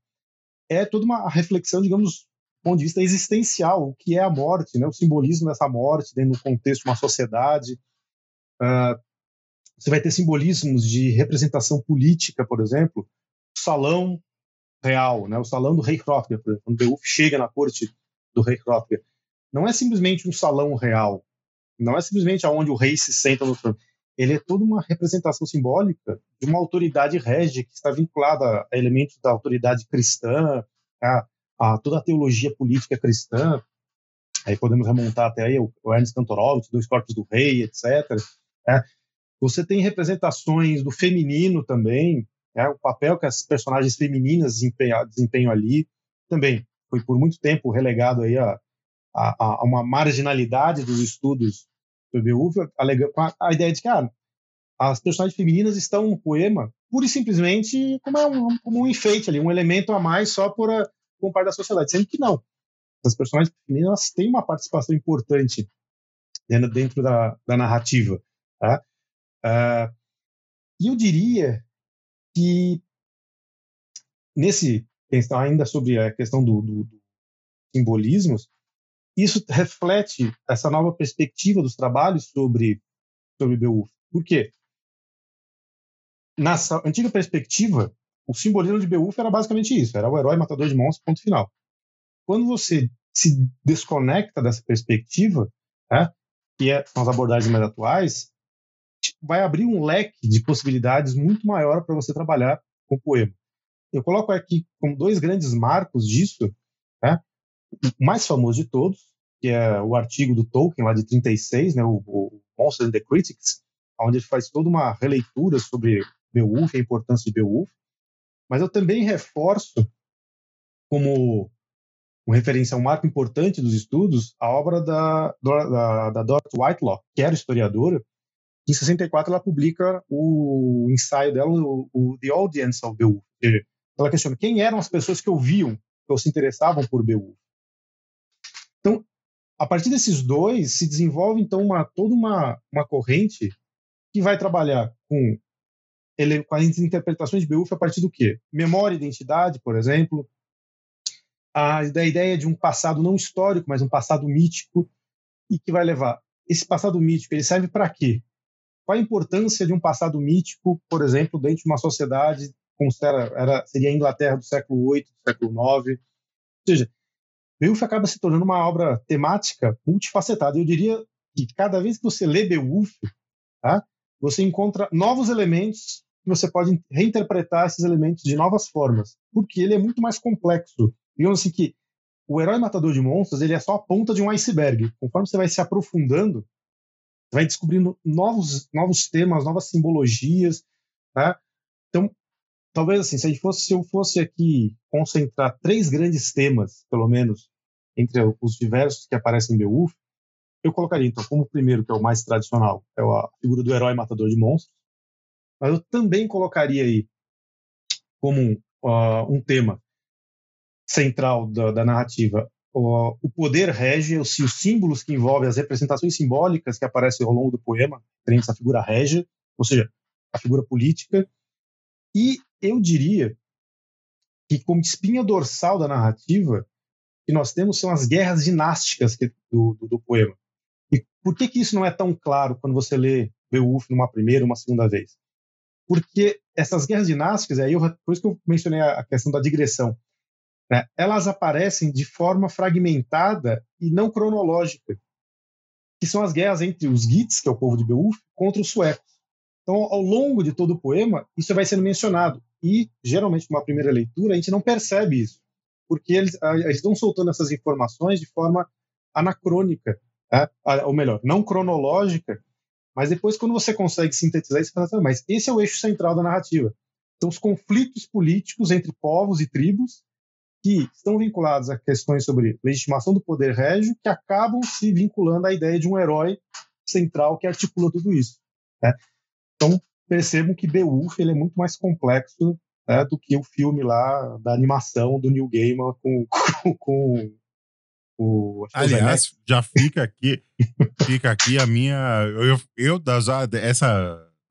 É toda uma reflexão, digamos, do ponto de vista existencial, o que é a morte, né? O simbolismo dessa morte dentro do contexto de uma sociedade. Uh, você vai ter simbolismos de representação política, por exemplo, o salão real, né? O salão do rei Hrothgar, por exemplo, quando Beowulf chega na corte do rei Hrothgar. Não é simplesmente um salão real, não é simplesmente aonde o rei se senta no trono. Ele é toda uma representação simbólica de uma autoridade régia que está vinculada a elementos da autoridade cristã, a, a toda a teologia política cristã. Aí podemos remontar até aí o, o Ernst Kantorowicz, Dois Corpos do Rei, etcétera. É. Você tem representações do feminino também, é, o papel que as personagens femininas desempenham, desempenham ali também. Foi por muito tempo relegado aí a, a, a uma marginalidade dos estudos do Beowulf, com a, a ideia de que ah, as personagens femininas estão no poema pura e simplesmente como, é um, como um enfeite ali, um elemento a mais só por a, como parte da sociedade, sendo que não. As personagens femininas têm uma participação importante dentro, dentro da, da narrativa. Tá? Uh, e eu diria que nesse ainda sobre a questão do, do, do simbolismos, isso reflete essa nova perspectiva dos trabalhos sobre, sobre Beowulf. Por quê? Na antiga perspectiva, o simbolismo de Beowulf era basicamente isso, era o herói matador de monstros, ponto final. Quando você se desconecta dessa perspectiva, né, que é, são as abordagens mais atuais, vai abrir um leque de possibilidades muito maior para você trabalhar com o poema. Eu coloco aqui como dois grandes marcos disso, né, o mais famoso de todos, que é o artigo do Tolkien, lá de trinta e seis, né, o, o Monsters and the Critics, onde ele faz toda uma releitura sobre Beowulf, a importância de Beowulf, mas eu também reforço como uma referência, um marco importante dos estudos, a obra da, da, da Dorothy Whitelaw, que era historiadora. Em sessenta e quatro, ela publica o ensaio dela, o, o The Audience of Beowulf. Ela questiona quem eram as pessoas que ouviam, que se interessavam por Beowulf. Então, a partir desses dois, se desenvolve então uma, toda uma, uma corrente que vai trabalhar com, ele, com as interpretações de Beowulf a partir do quê? Memória e identidade, por exemplo, a, da ideia de um passado não histórico, mas um passado mítico, e que vai levar esse passado mítico, ele serve para quê? Qual a importância de um passado mítico, por exemplo, dentro de uma sociedade como era, era, seria a Inglaterra do século oito, do século nove? Ou seja, Beowulf acaba se tornando uma obra temática multifacetada. Eu diria que cada vez que você lê Beowulf, tá, você encontra novos elementos que você pode reinterpretar esses elementos de novas formas, porque ele é muito mais complexo. Digamos assim que o herói matador de monstros ele é só a ponta de um iceberg. Conforme você vai se aprofundando, você vai descobrindo novos, novos temas, novas simbologias. Tá? Então, talvez assim, se, a gente fosse, se eu fosse aqui concentrar três grandes temas, pelo menos, entre os diversos que aparecem em Beowulf, eu colocaria, então, como o primeiro, que é o mais tradicional, é a figura do herói matador de monstros, mas eu também colocaria aí como uh, um tema central da, da narrativa uh, o poder régio, os, os símbolos que envolvem, as representações simbólicas que aparecem ao longo do poema, frente à figura régia, ou seja, a figura política, e eu diria que como espinha dorsal da narrativa que nós temos são as guerras dinásticas que, do, do, do poema. E por que que isso não é tão claro quando você lê Beowulf numa primeira ou uma segunda vez? Porque essas guerras dinásticas, aí eu, por isso que eu mencionei a, a questão da digressão, né? Elas aparecem de forma fragmentada e não cronológica, que são as guerras entre os Geats, que é o povo de Beowulf, contra os suecos. Então, ao longo de todo o poema, isso vai sendo mencionado. E, geralmente, numa primeira leitura, a gente não percebe isso, porque eles, eles estão soltando essas informações de forma anacrônica, tá? Ou melhor, não cronológica, mas depois, quando você consegue sintetizar isso, você fala, mas esse é o eixo central da narrativa. São os conflitos políticos entre povos e tribos que estão vinculados a questões sobre legitimação do poder régio, que acabam se vinculando à ideia de um herói central que articula tudo isso, né? Então, percebam que Beowulf ele é muito mais complexo, né, do que o filme lá da animação do Neil Gaiman com, com, com o... Aliás, já fica aqui, fica aqui a minha... Eu, eu já... Essa...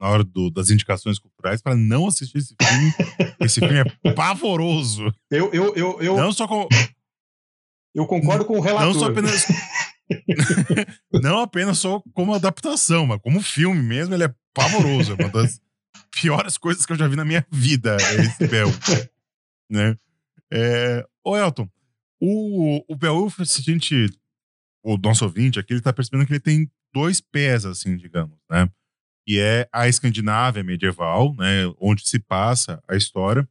na hora do, das indicações culturais, para não assistir esse filme. Esse filme é pavoroso. Eu, eu, eu, eu, não só com... eu concordo com o relator. Não, só apenas... não apenas só como adaptação, mas como filme mesmo, ele é pavoroso. É uma das piores coisas que eu já vi na minha vida, esse Beowulf. Né? É... Ô, Elton, o, o Beowulf, se a gente... o nosso ouvinte aqui, ele tá percebendo que ele tem dois pés, assim, digamos, né? Que é a Escandinávia medieval, né, onde se passa a história,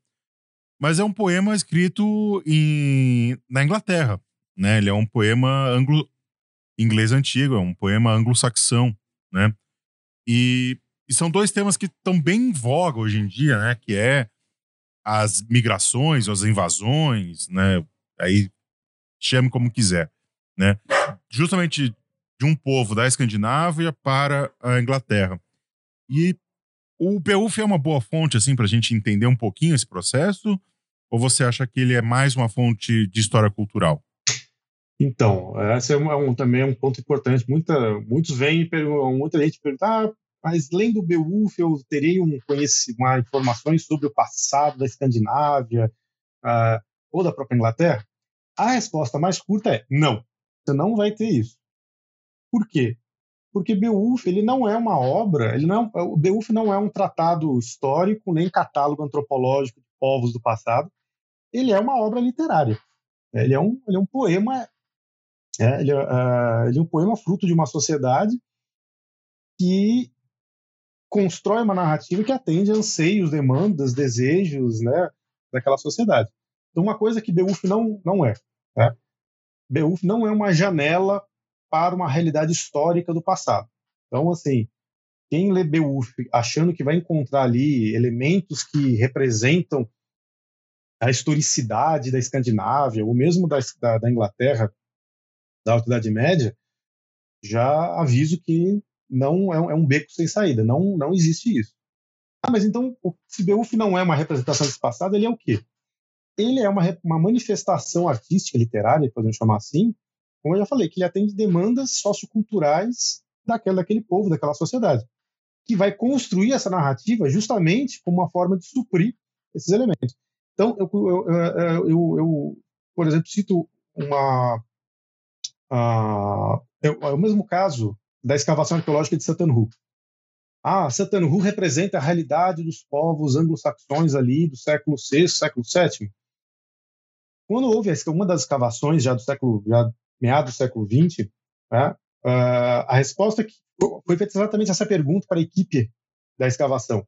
mas é um poema escrito em, na Inglaterra, né, ele é um poema anglo, inglês antigo, é um poema anglo-saxão, né, e, e são dois temas que estão bem em voga hoje em dia, né, que é as migrações, as invasões, né, aí chame como quiser, né, justamente de um povo da Escandinávia para a Inglaterra. E o Beowulf é uma boa fonte, assim, pra gente entender um pouquinho esse processo? Ou você acha que ele é mais uma fonte de história cultural? Então, esse é um, também é um ponto importante. Muita, muitos vêm, muita gente pergunta, ah, mas lendo o Beowulf eu terei um conhecimento, informações sobre o passado da Escandinávia ah, ou da própria Inglaterra? A resposta mais curta é não. Você não vai ter isso. Por quê? Porque Beowulf, ele não é uma obra, ele não, o Beowulf não é um tratado histórico, nem catálogo antropológico de povos do passado, ele é uma obra literária. Ele é um, ele é um poema, é, ele, é, uh, ele é um poema fruto de uma sociedade que constrói uma narrativa que atende anseios, demandas, desejos, né, daquela sociedade. Então, uma coisa que Beowulf não, não é. Tá? Beowulf não é uma janela para uma realidade histórica do passado. Então, assim, quem lê Beowulf achando que vai encontrar ali elementos que representam a historicidade da Escandinávia, ou mesmo da, da, da Inglaterra, da Alta Idade Média, já aviso que não é um, é um beco sem saída, não, não existe isso. Ah, mas então, se Beowulf não é uma representação desse passado, ele é o quê? Ele é uma, uma manifestação artística, literária, podemos chamar assim, como eu já falei, que ele atende demandas socioculturais daquela, daquele povo, daquela sociedade, que vai construir essa narrativa justamente como uma forma de suprir esses elementos. Então, eu, eu, eu, eu por exemplo, cito uma, uh, eu, o mesmo caso da escavação arqueológica de Sattanhû. Ah, Sattanhû representa a realidade dos povos anglo-saxões ali do século sexto, século sétimo. Quando houve uma das escavações já do século... Já meados do século vinte, né, uh, a resposta que foi feita exatamente essa pergunta para a equipe da escavação.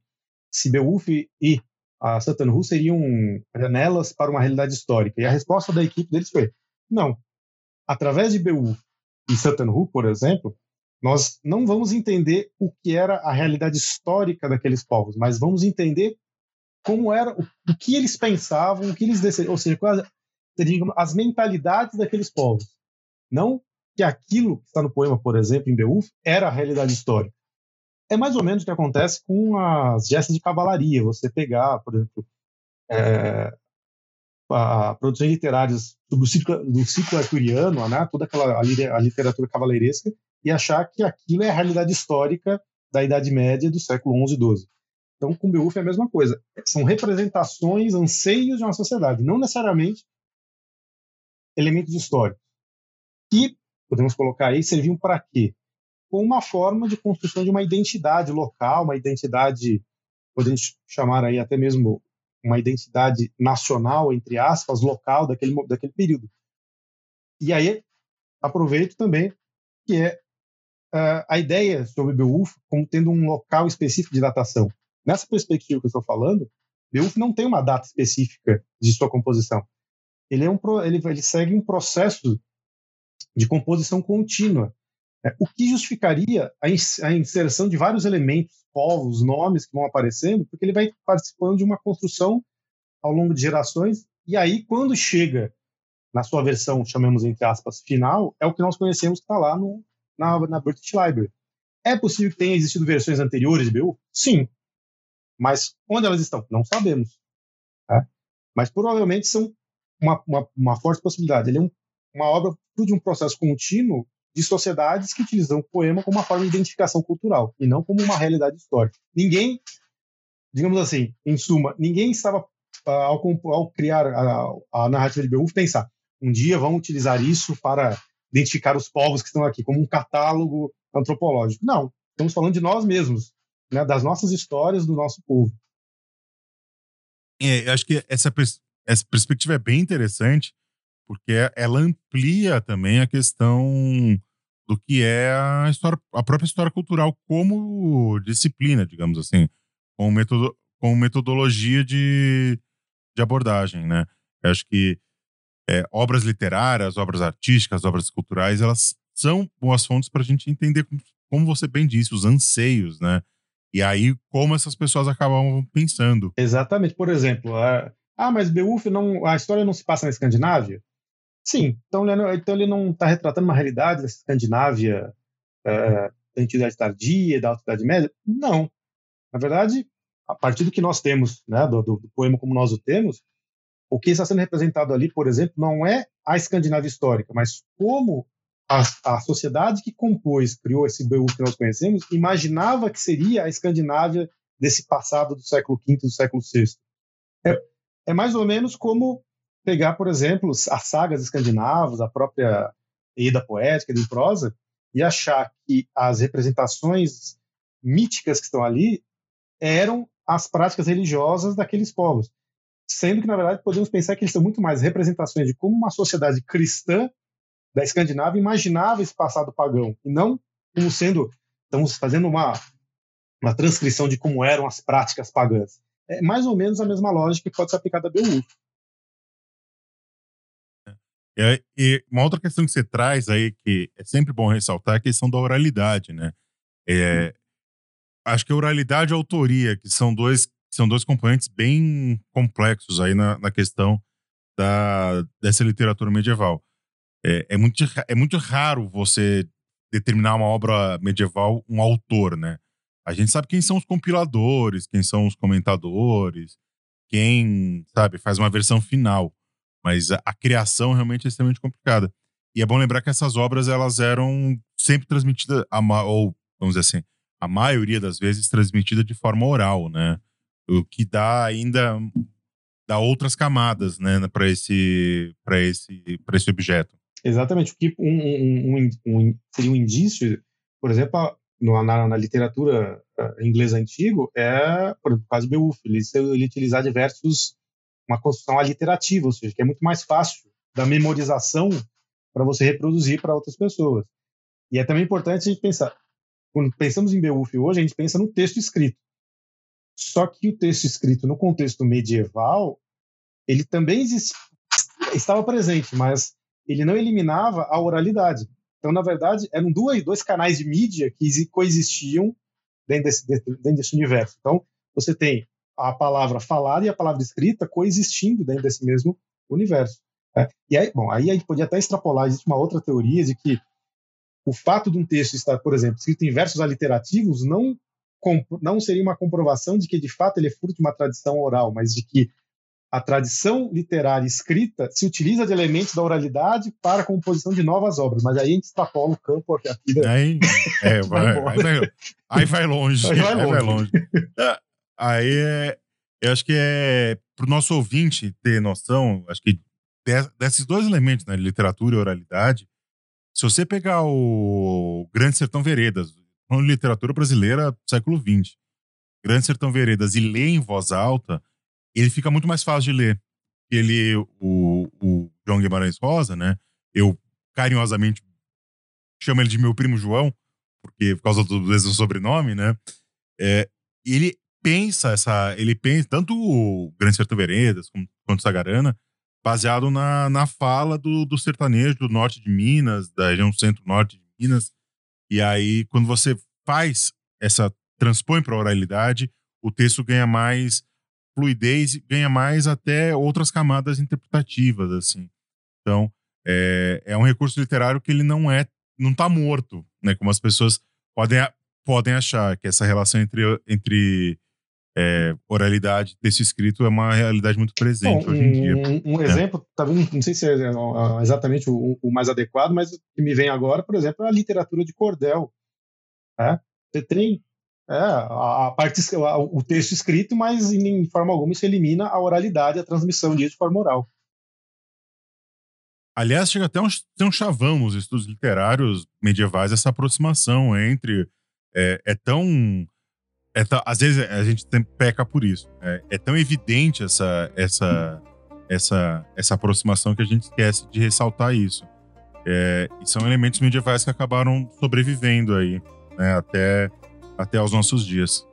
Se Beowulf e a Sattanhû seriam janelas para uma realidade histórica. E a resposta da equipe deles foi, não. Através de Beowulf e Sattanhû, por exemplo, nós não vamos entender o que era a realidade histórica daqueles povos, mas vamos entender como era, o, o que eles pensavam, o que eles decidiam, ou seja, quais seriam as mentalidades daqueles povos. Não que aquilo que está no poema, por exemplo, em Beowulf, era a realidade histórica. É mais ou menos o que acontece com as gestas de cavalaria. Você pegar, por exemplo, é, a, a produções literárias sobre o ciclo, do ciclo arturiano, né, toda aquela a, a literatura cavaleiresca, e achar que aquilo é a realidade histórica da Idade Média do século onze e doze. Então, com Beowulf é a mesma coisa. São representações, anseios de uma sociedade, não necessariamente elementos históricos. Que, podemos colocar aí, serviam para quê? Como uma forma de construção de uma identidade local, uma identidade, podemos chamar aí até mesmo uma identidade nacional, entre aspas, local daquele, daquele período. E aí, aproveito também que é uh, a ideia sobre Beowulf como tendo um local específico de datação. Nessa perspectiva que eu estou falando, Beowulf não tem uma data específica de sua composição. Ele, é um, ele, ele segue um processo de composição contínua, É, o que justificaria a, ins- a inserção de vários elementos, povos, nomes que vão aparecendo, porque ele vai participando de uma construção ao longo de gerações, e aí quando chega na sua versão, chamemos entre aspas, final, é o que nós conhecemos que está lá no, na, na British Library. É possível que tenha existido versões anteriores de B U? Sim. Mas onde elas estão? Não sabemos. Tá? Mas provavelmente são uma, uma, uma forte possibilidade. Ele é um, uma obra de um processo contínuo de sociedades que utilizam o poema como uma forma de identificação cultural e não como uma realidade histórica. Ninguém, digamos assim, em suma, ninguém estava, ao, ao criar a, a narrativa de Beowulf, pensar, um dia vamos utilizar isso para identificar os povos que estão aqui, como um catálogo antropológico. Não, estamos falando de nós mesmos, né, das nossas histórias, do nosso povo. É, eu acho que essa, pers- essa perspectiva é bem interessante, porque ela amplia também a questão do que é a, história, a própria história cultural como disciplina, digamos assim, como, metodo, como metodologia de, de abordagem, né? Eu acho que é, obras literárias, obras artísticas, obras culturais, elas são boas fontes para a gente entender, como, como você bem disse, os anseios, né? E aí, como essas pessoas acabam pensando. Exatamente. Por exemplo, a, ah, mas Beowulf, não, a história não se passa na Escandinávia? Sim, então ele não está retratando uma realidade da Escandinávia é, da Antiguidade Tardia, da Alta Idade Média? Não. Na verdade, a partir do que nós temos, né, do, do, do poema como nós o temos, o que está sendo representado ali, por exemplo, não é a Escandinávia histórica, mas como a, a sociedade que compôs, criou esse Beowulf que nós conhecemos, imaginava que seria a Escandinávia desse passado do século quinto, do século sexto. É, é mais ou menos como pegar, por exemplo, as sagas escandinavas, a própria Edda poética, de prosa, e achar que as representações míticas que estão ali eram as práticas religiosas daqueles povos. Sendo que, na verdade, podemos pensar que eles são muito mais representações de como uma sociedade cristã da Escandinávia imaginava esse passado pagão, e não como sendo, estamos fazendo uma, uma transcrição de como eram as práticas pagãs. É mais ou menos a mesma lógica que pode ser aplicada a Beowulf. É, e uma outra questão que você traz aí, que é sempre bom ressaltar, é a questão da oralidade, né? É, acho que a oralidade e a autoria, que são dois, são dois componentes bem complexos aí na, na questão da, dessa literatura medieval. É, é, muito, é muito raro você determinar uma obra medieval, um autor, né? A gente sabe quem são os compiladores, quem são os comentadores, quem, sabe, faz uma versão final. Mas a, a criação realmente é extremamente complicada. E é bom lembrar que essas obras, elas eram sempre transmitidas, a, ou vamos dizer assim, a maioria das vezes transmitida de forma oral, né? O que dá ainda dá outras camadas, né, para esse, para esse, para esse objeto. Exatamente. O que um, um, um, um, seria um indício, por exemplo, na, na, na literatura inglesa antiga, é, por exemplo, o caso de Beowulf, ele, ele utilizar diversos uma construção aliterativa, ou seja, que é muito mais fácil da memorização para você reproduzir para outras pessoas. E é também importante a gente pensar, quando pensamos em Beowulf hoje, a gente pensa no texto escrito. Só que o texto escrito no contexto medieval, ele também exist... estava presente, mas ele não eliminava a oralidade. Então, na verdade, eram dois, dois canais de mídia que coexistiam dentro desse, dentro desse universo. Então, você tem a palavra falada e a palavra escrita coexistindo dentro desse mesmo universo. Né? E aí, bom, aí a gente podia até extrapolar, existe uma outra teoria de que o fato de um texto estar, por exemplo, escrito em versos aliterativos não, não seria uma comprovação de que, de fato, ele é fruto de uma tradição oral, mas de que a tradição literária escrita se utiliza de elementos da oralidade para a composição de novas obras. Mas aí a gente extrapola o campo aqui. aqui aí, é, vai, vai aí, vai, aí vai longe. Aí vai longe. Aí vai longe. Aí, é, eu acho que é para o nosso ouvinte ter noção, acho que des, desses dois elementos, né, literatura e oralidade, se você pegar o Grande Sertão Veredas, uma literatura brasileira do século vinte, Grande Sertão Veredas, e ler em voz alta, ele fica muito mais fácil de ler. Ele, o, o João Guimarães Rosa, né, eu carinhosamente chamo ele de meu primo João, porque, por causa do mesmo sobrenome, né, é, ele pensa essa, ele pensa tanto o Grande Sertão Veredas quanto Sagarana, baseado na, na fala do, do sertanejo do norte de Minas, da região centro-norte de Minas, E aí, quando você faz essa, transpõe para a oralidade, o texto ganha mais fluidez, ganha mais até outras camadas interpretativas, assim. Então, é, é um recurso literário que ele não é, não tá morto, né? Como as pessoas podem, podem achar, que essa relação entre, entre é, oralidade e texto escrito é uma realidade muito presente Bom, hoje em dia. Um, um é. exemplo, talvez, não sei se é exatamente o, o mais adequado, mas o que me vem agora, por exemplo, é a literatura de cordel. Né? Você tem é, a parte, o texto escrito, mas em forma alguma isso elimina a oralidade, a transmissão disso de forma oral. Aliás, chega até um, tem um chavão nos estudos literários medievais, essa aproximação entre... É, é tão... É tão, às vezes a gente tem, peca por isso. É, é tão evidente essa, essa, essa, essa aproximação que a gente esquece de ressaltar isso. É, e são elementos medievais que acabaram sobrevivendo aí, né, até, até aos nossos dias.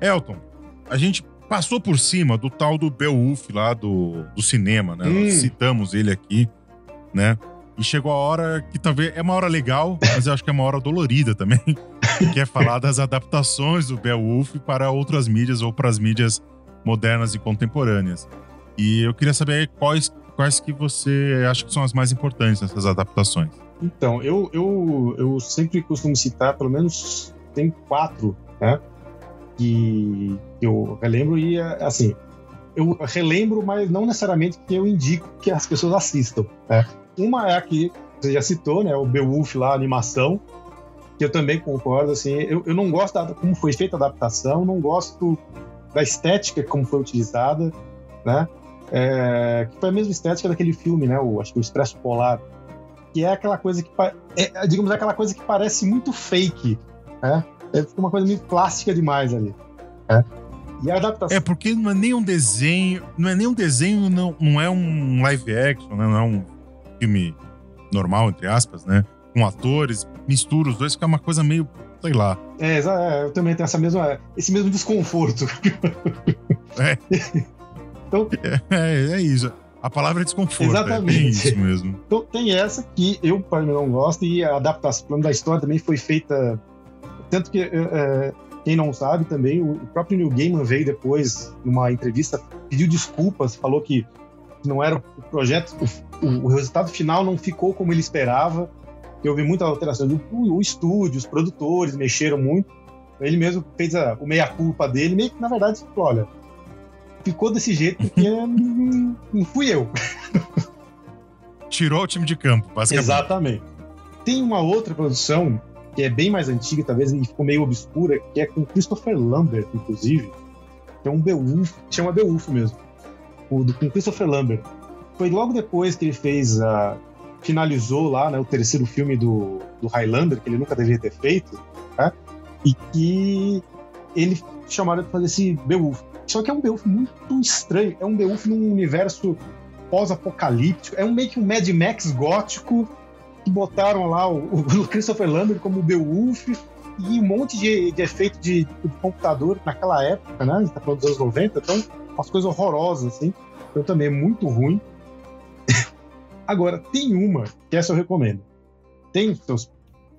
Elton, a gente passou por cima do tal do Beowulf lá do, do cinema, né? Hum. Citamos ele aqui, né? E chegou a hora que talvez... É uma hora legal, mas eu acho que é uma hora dolorida também. Que é falar das adaptações do Beowulf para outras mídias ou para as mídias modernas e contemporâneas. E eu queria saber quais, quais que você acha que são as mais importantes nessas adaptações. Então, eu, eu, eu sempre costumo citar, pelo menos tem quatro, né? Que eu relembro e, assim, eu relembro, mas não necessariamente que eu indico que as pessoas assistam, né? Uma é a que você já citou, né? O Beowulf lá, a animação, que eu também concordo, assim, eu, eu não gosto da, como foi feita a adaptação, não gosto da estética como foi utilizada, né? É, que foi a mesma estética daquele filme, né? O, acho que o Expresso Polar, que é aquela coisa que, é, digamos, é aquela coisa que parece muito fake, né? Fica uma coisa meio plástica demais ali. É. E a adaptação... É, porque não é nem um desenho... Não é nem um desenho, não, não é um live action, né? Não é um filme normal, entre aspas, né? Com atores, mistura os dois, fica uma coisa meio... Sei lá. É, eu também tenho essa mesma, esse mesmo desconforto. É. Então, é, é isso. A palavra é desconforto. Exatamente. É bem isso mesmo. Então tem essa que eu, para mim, não gosto. E a adaptação da história também foi feita... Tanto que, é, quem não sabe também, o próprio Neil Gaiman veio depois, numa entrevista, pediu desculpas, falou que não era o projeto, o, o resultado final não ficou como ele esperava, que houve muita alteração. O, o estúdio, os produtores mexeram muito. Ele mesmo fez a, o meia-culpa dele, meio que, na verdade, falou, olha, ficou desse jeito porque não, não fui eu. Tirou o time de campo, basicamente. Exatamente. Tem uma outra produção... que é bem mais antiga, talvez, e ficou meio obscura, que é com Christopher Lambert, inclusive, que é um Beowulf, chama Beowulf mesmo, o do, com Christopher Lambert. Foi logo depois que ele fez, a, finalizou lá, né, o terceiro filme do, do Highlander, que ele nunca deveria ter feito, né, e que ele chamaram de fazer esse Beowulf. Só que é um Beowulf muito estranho, é um Beowulf num universo pós-apocalíptico, é um, meio que um Mad Max gótico, que botaram lá o, o Christopher Lambert como Beowulf e um monte de, de efeito de, de computador naquela época, né? A gente tá falando dos anos noventa, então umas coisas horrorosas, assim. Então também é muito ruim. Agora, tem uma, que essa eu recomendo. Tem seus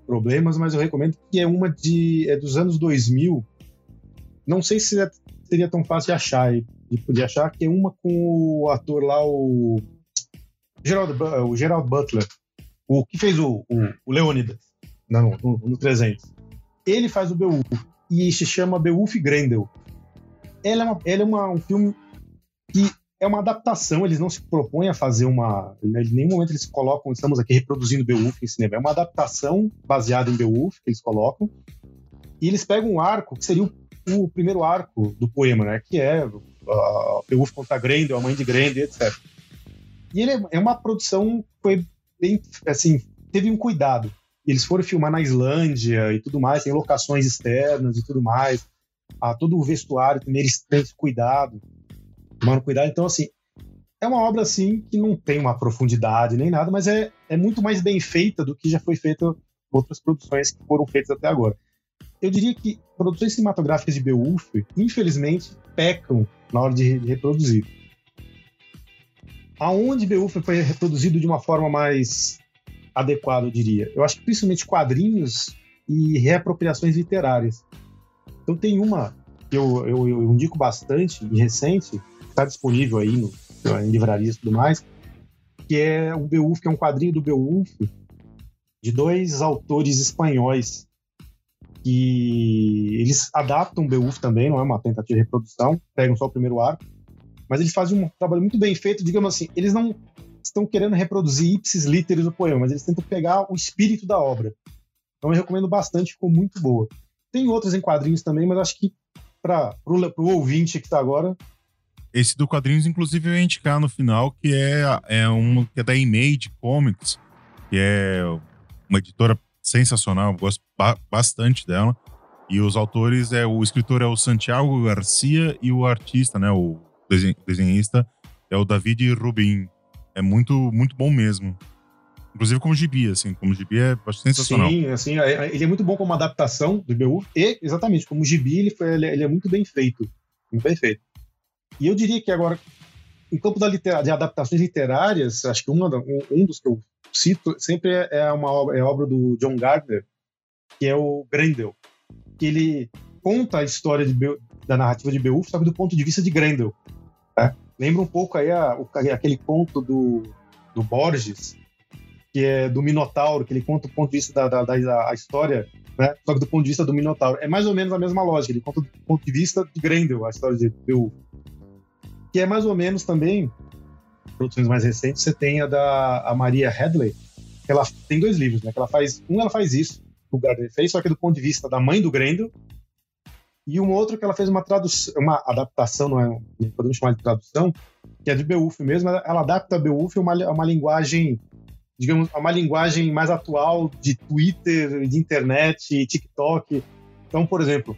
problemas, mas eu recomendo, que é uma de, é dos anos dois mil. Não sei se é, seria tão fácil de achar, de poder achar, que é uma com o ator lá, o Gerald, o Gerald Butler, o que fez o, o, o Leônidas não, no, no trezentos. Ele faz o Beowulf e se chama Beowulf Grendel. Ele é, uma, ele é uma, um filme que é uma adaptação, eles não se propõem a fazer uma... Em nenhum momento eles colocam, estamos aqui reproduzindo Beowulf em cinema, é uma adaptação baseada em Beowulf que eles colocam, e eles pegam um arco que seria o, o primeiro arco do poema, né, que é uh, Beowulf contra Grendel, a mãe de Grendel, etcétera. E ele é, é uma produção que foi bem, assim, teve um cuidado. Eles foram filmar na Islândia e tudo mais, tem locações externas e tudo mais. Ah, todo o vestuário, primeiro, eles têm cuidado, tomaram cuidado. Então, assim, É uma obra, assim, que não tem uma profundidade nem nada, mas é, é muito mais bem feita do que já foi feita outras produções que foram feitas até agora. Eu diria que produções cinematográficas de Beowulf, infelizmente, pecam na hora de reproduzir. Aonde Beowulf foi reproduzido de uma forma mais adequada, eu diria? Eu acho que principalmente quadrinhos e reapropriações literárias. Então tem uma que eu, eu, eu indico bastante, e recente, está disponível aí no, em livrarias e tudo mais, que é um Beowulf, que é um quadrinho do Beowulf de dois autores espanhóis, que eles adaptam Beowulf também, não é uma tentativa de reprodução, pegam só o primeiro arco, mas eles fazem um trabalho muito bem feito, digamos assim, eles não estão querendo reproduzir ipsis literis o poema, mas eles tentam pegar o espírito da obra. Então eu recomendo bastante, ficou muito boa. Tem outros em quadrinhos também, mas acho que para o ouvinte que está agora... Esse do quadrinhos, inclusive, eu ia indicar no final, que é, é um que é da Image Comics, que é uma editora sensacional, eu gosto ba- bastante dela. E os autores, é, o escritor é o Santiago Garcia e o artista, né, o desen- desenhista, é o David Rubin. É muito, muito bom mesmo. Inclusive como gibi, assim, como gibi é bastante sensacional. Sim, assim, ele é muito bom como adaptação do Beowulf e, exatamente, como gibi ele, foi, ele é muito bem feito. Muito bem feito. E eu diria que agora, em campo da litera- de adaptações literárias, acho que uma, um, um dos que eu cito sempre é uma obra, é a obra do John Gardner, que é o Grendel, que ele conta a história de Be- da narrativa de Beowulf, sabe, do ponto de vista de Grendel. Tá? Lembra um pouco aí a, o, aquele conto do, do Borges, que é do Minotauro, que ele conta o ponto de vista da, da, da, da a história, né? Só que do ponto de vista do Minotauro. É mais ou menos a mesma lógica, ele conta do ponto de vista de Grendel, a história de Beowulf. Que é mais ou menos também, produções mais recentes, você tem a da a Maria Hadley, que ela tem dois livros, né? Que ela faz, um ela faz isso, o Gardner fez, só que do ponto de vista da mãe do Grendel, e um outro que ela fez uma tradução, uma adaptação, não é, podemos chamar de tradução, que é de Beowulf mesmo, ela adapta a Beowulf a uma, a uma linguagem, digamos, a uma linguagem mais atual de Twitter, de internet, TikTok. Então, por exemplo,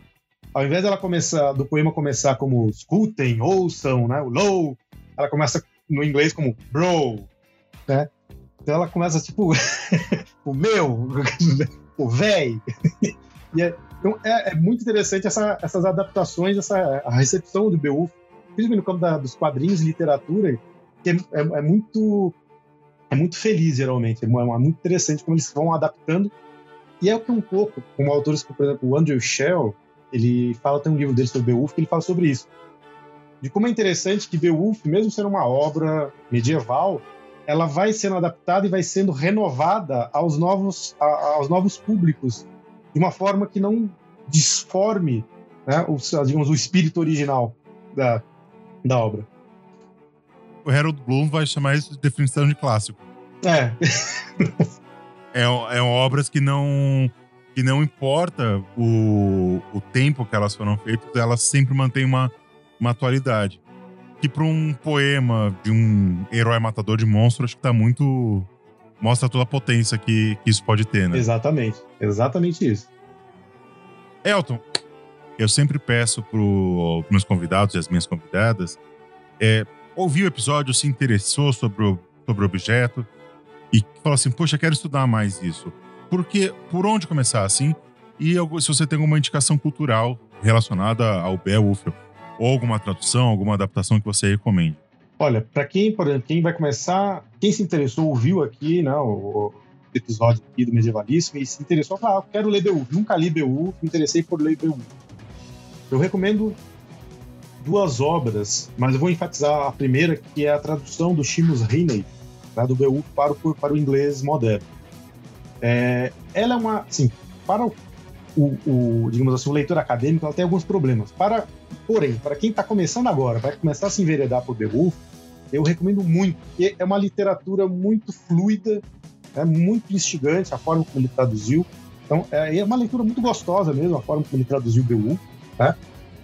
ao invés dela começar, do poema começar como escutem, ouçam, né, o low, ela começa no inglês como bro, né? Então ela começa tipo o meu, o véi. E é, então é, é muito interessante essa, essas adaptações, essa a recepção do Beowulf, principalmente no campo da, dos quadrinhos e literatura, que é, é, é muito é muito feliz geralmente, é muito interessante como eles vão adaptando. E é o que um pouco, como autores como por exemplo o Andrew Schell, ele fala, tem um livro dele sobre Beowulf que ele fala sobre isso, de como é interessante que Beowulf, mesmo sendo uma obra medieval, ela vai sendo adaptada e vai sendo renovada aos novos, a, aos novos públicos, de uma forma que não disforme, né, o, digamos, o espírito original da, da obra. O Harold Bloom vai chamar isso de definição de clássico. É. é, é obras que não... que não importa o, o tempo que elas foram feitas, elas sempre mantêm uma, uma atualidade. Que para um poema de um herói matador de monstros, acho que tá muito... mostra toda a potência que, que isso pode ter, né? Exatamente. Exatamente isso. Elton, eu sempre peço para os meus convidados e as minhas convidadas, é, ouvir o episódio, se interessou sobre o, sobre o objeto e falar assim, poxa, quero estudar mais isso. Porque por onde começar, assim? E se você tem alguma indicação cultural relacionada ao Beowulf, ou alguma tradução, alguma adaptação que você recomende? Olha, para quem, por exemplo, quem vai começar, quem se interessou, ouviu aqui, né, o episódio aqui do Medievalíssimo, e se interessou, falou, ah, eu quero ler Beowulf, nunca li Beowulf, me interessei por ler Beowulf. Eu recomendo duas obras, mas eu vou enfatizar a primeira, que é a tradução do Seamus Heaney, tá, do Beowulf para o, para o inglês moderno. É, ela é uma, assim, para o, o, digamos assim, o leitor acadêmico, ela tem alguns problemas. Para, porém, para quem está começando agora, vai começar a se enveredar por Beowulf, eu recomendo muito, porque é uma literatura muito fluida, é muito instigante a forma como ele traduziu. Então, é, é uma leitura muito gostosa mesmo, a forma como ele traduziu Beowulf, né?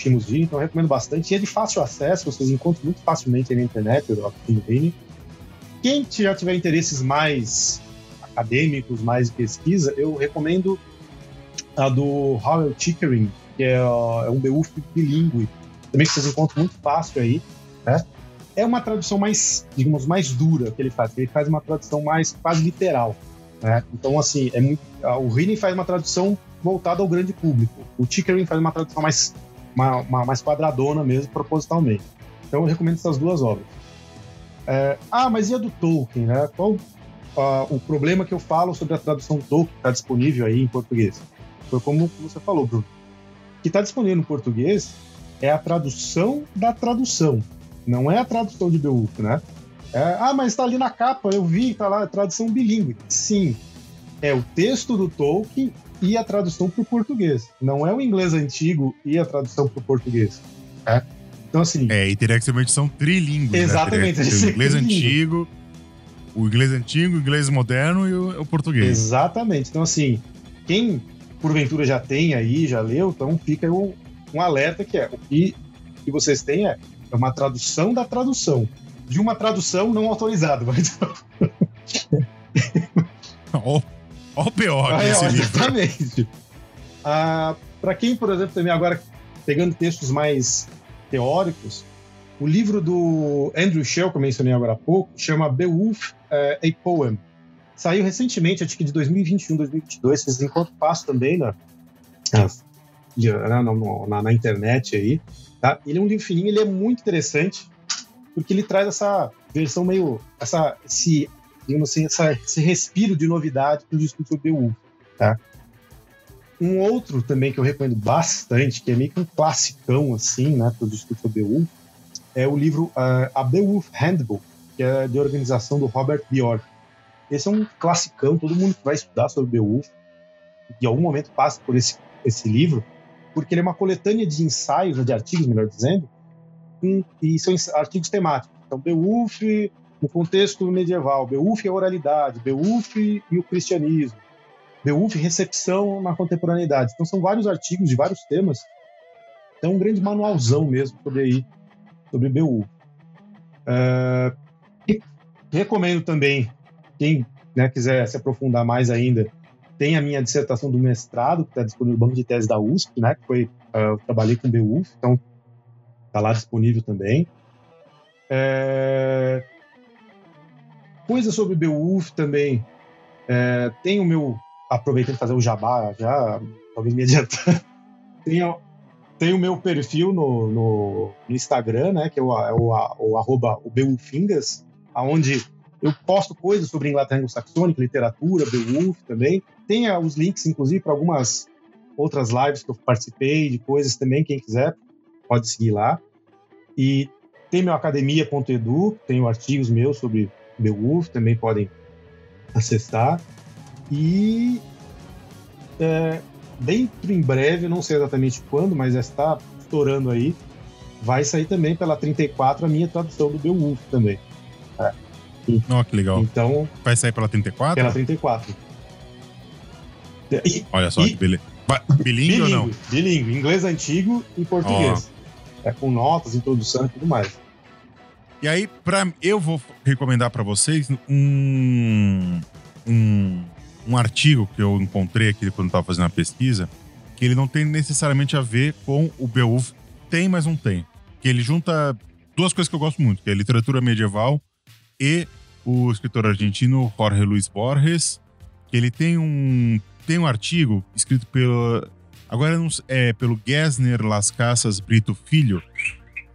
Então, eu recomendo bastante. E é de fácil acesso, vocês encontram muito facilmente aí na internet, eu quem já tiver interesses mais acadêmicos, mais de pesquisa, eu recomendo a do Howell Chickering, que é, é um Beowulf bilíngue, também que vocês encontram muito fácil aí, né? é uma tradução mais, digamos, mais dura que ele faz. Ele faz uma tradução mais quase literal, né? Então, assim, é muito, o Heaney faz uma tradução voltada ao grande público. O Chickering faz uma tradução mais, uma, uma, mais quadradona mesmo, propositalmente. Então, eu recomendo essas duas obras. É, ah, mas e a do Tolkien, né? Qual ah, o problema que eu falo sobre a tradução do Tolkien que está disponível aí em português? Foi como você falou, Bruno. O que está disponível no português é a tradução da tradução. Não é a tradução de Beowulf, né? É, ah, mas está ali na capa, eu vi, está lá, tradução bilíngue. Sim, é o texto do Tolkien e a tradução para o português. Não é o inglês antigo e a tradução para o português. Né? Então, assim... É, e teria que ser uma edição trilingue. Exatamente. Né? O inglês antigo, o inglês antigo, o inglês moderno e o, o português. Exatamente. Então, assim, quem porventura já tem aí, já leu, então fica um, um alerta que é o que, que vocês têm é É uma tradução da tradução. De uma tradução não autorizada. Mas... Olha o pior que é esse livro. Exatamente. Ah, para quem, por exemplo, também agora pegando textos mais teóricos, o livro do Andrew Schell, que eu mencionei agora há pouco, chama Beowulf, é, A Poem. Saiu recentemente, acho que de dois mil e vinte e um, dois mil e vinte e dois. Vocês encontram fácil também na, na, na, na internet aí. Tá? Ele é um livro fininho, ele é muito interessante, porque ele traz essa versão meio, essa, esse, digamos assim, essa, esse respiro de novidade para o discurso sobre Beowulf, tá? Um outro também que eu recomendo bastante, que é meio que um classicão, assim, né, para o discurso sobre Beowulf, é o livro uh, A Beowulf Handbook, que é de organização do Robert Bjork. Esse é um classicão, todo mundo que vai estudar sobre Beowulf, em algum momento passa por esse, esse livro, porque ele é uma coletânea de ensaios, de artigos, melhor dizendo, e são artigos temáticos. Então, Beowulf no contexto medieval, Beowulf e a oralidade, Beowulf e o cristianismo, Beowulf e recepção na contemporaneidade. Então, são vários artigos de vários temas. Então, é um grande manualzão mesmo sobre aí, sobre Beowulf. Uh, recomendo também, quem, né, quiser se aprofundar mais ainda, tem a minha dissertação do mestrado, que está disponível no banco de tese da U S P, né? Que foi, uh, eu trabalhei com Beowulf, então está lá disponível também. É... Coisa sobre Beowulf também. É... Tem o meu... Aproveitando fazer o jabá, já, talvez me adiantando. tem, o... tem o meu perfil no, no, no Instagram, né? Que é o, o, o, arroba, o Beowulfingas, onde... Eu posto coisas sobre Inglaterra anglo-saxônica, literatura, Beowulf também. Tem os links, inclusive, para algumas outras lives que eu participei, de coisas também, quem quiser, pode seguir lá. E tem meu academia ponto edu, tem artigos meus sobre Beowulf, também podem acessar. E é, dentro em breve, não sei exatamente quando, mas já está estourando aí, vai sair também pela trinta e quatro a minha tradução do Beowulf também. É. Oh, que legal. Então, vai sair pela trinta e quatro? Pela trinta e quatro. E, Olha só e, que beleza. Bilingue ou não? Bilingue, inglês antigo e português. Oh. É, com notas, introdução e tudo mais. E aí, pra, eu vou recomendar para vocês um, um, um artigo que eu encontrei aqui quando eu estava fazendo a pesquisa, que ele não tem necessariamente a ver com o Beowulf. Tem, mas não tem. Que ele junta duas coisas que eu gosto muito, que é a literatura medieval e o escritor argentino Jorge Luis Borges, que ele tem um, tem um artigo escrito pelo, agora não, é, pelo Gesner Las Casas Brito Filho,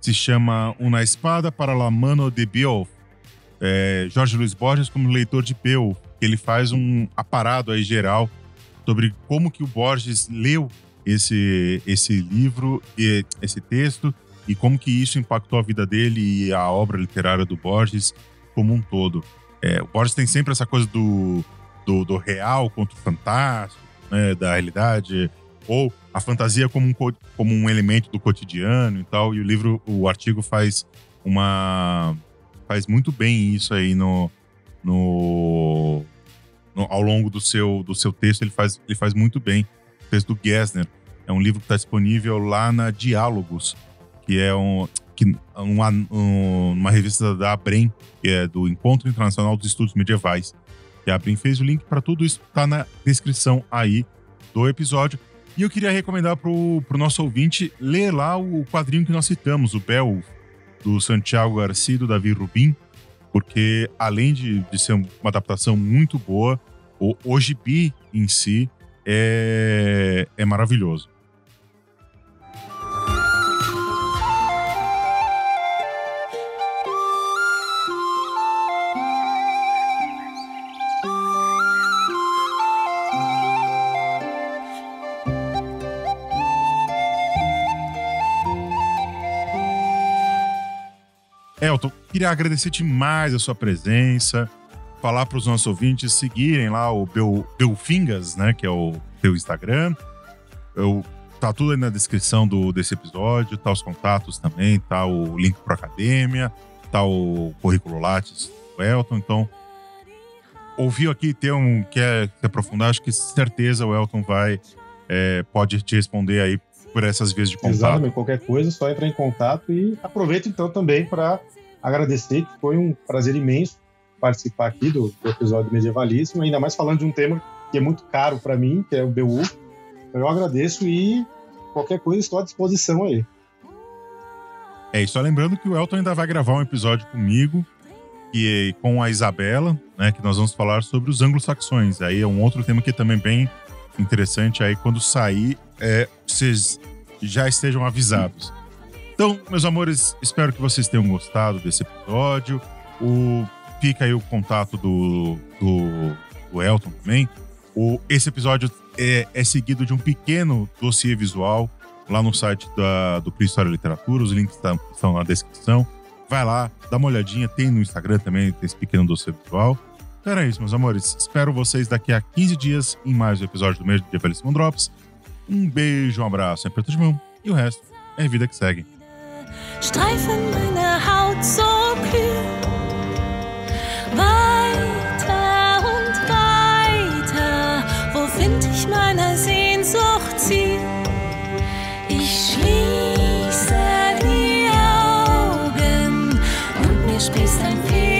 se chama Una Espada para la Mano de Beowulf, é, Jorge Luis Borges como leitor de Beowulf, que ele faz um aparado aí geral sobre como que o Borges leu esse, esse livro, e esse texto, e como que isso impactou a vida dele e a obra literária do Borges como um todo. É, o Borges tem sempre essa coisa do, do, do real contra o fantástico, né, da realidade, ou a fantasia como um, como um elemento do cotidiano e tal, e o livro, o artigo faz uma... faz muito bem isso aí no... no, no ao longo do seu, do seu texto, ele faz, ele faz muito bem. O texto do Gesner é um livro que está disponível lá na Diálogos, que é um... Que uma, uma revista da ABREM, que é do Encontro Internacional dos Estudos Medievais. E a ABREM fez o link para tudo isso, tá na descrição aí do episódio. E eu queria recomendar pro, pro nosso ouvinte ler lá o quadrinho que nós citamos, o Beowulf, do Santiago Garcia e do Davi Rubin, porque além de, de ser uma adaptação muito boa, o, o gibi em si é, é maravilhoso. Elton, queria agradecer demais a sua presença, falar para os nossos ouvintes seguirem lá o Belfingas, né, que é o teu Instagram. Eu, tá tudo aí na descrição do, desse episódio, tá os contatos também, tá o link para academia, tá o currículo Lattes do Elton. Então, ouviu aqui, tem um, quer se aprofundar, acho que certeza o Elton vai, é, pode te responder aí por essas vias de contato. Exatamente, qualquer coisa, só entra em contato. E aproveito então também para agradecer, que foi um prazer imenso participar aqui do, do episódio Medievalíssimo, ainda mais falando de um tema que é muito caro para mim, que é o B U. Eu agradeço e qualquer coisa estou à disposição aí. É, e só lembrando que o Elton ainda vai gravar um episódio comigo e com a Isabela, né, que nós vamos falar sobre os anglo-saxões. Aí é um outro tema que é também bem interessante, aí quando sair, é, vocês já estejam avisados. Então, meus amores, espero que vocês tenham gostado desse episódio. O, fica aí o contato do, do, do Elton também. O, esse episódio é, é seguido de um pequeno dossiê visual lá no site da, do Pré-História e Literatura. Os links tá, estão na descrição. Vai lá, dá uma olhadinha. Tem no Instagram também, tem esse pequeno dossiê visual. Então era isso, meus amores. Espero vocês daqui a quinze dias em mais um episódio do Medievalíssimo Drops. Um beijo, um abraço, um aperto de mão. E o resto é a vida que segue. Streifen meine Haut so kühl, weiter und weiter, wo find ich meiner Sehnsucht Ziel? Ich schließe die Augen und mir sprießt ein Fee.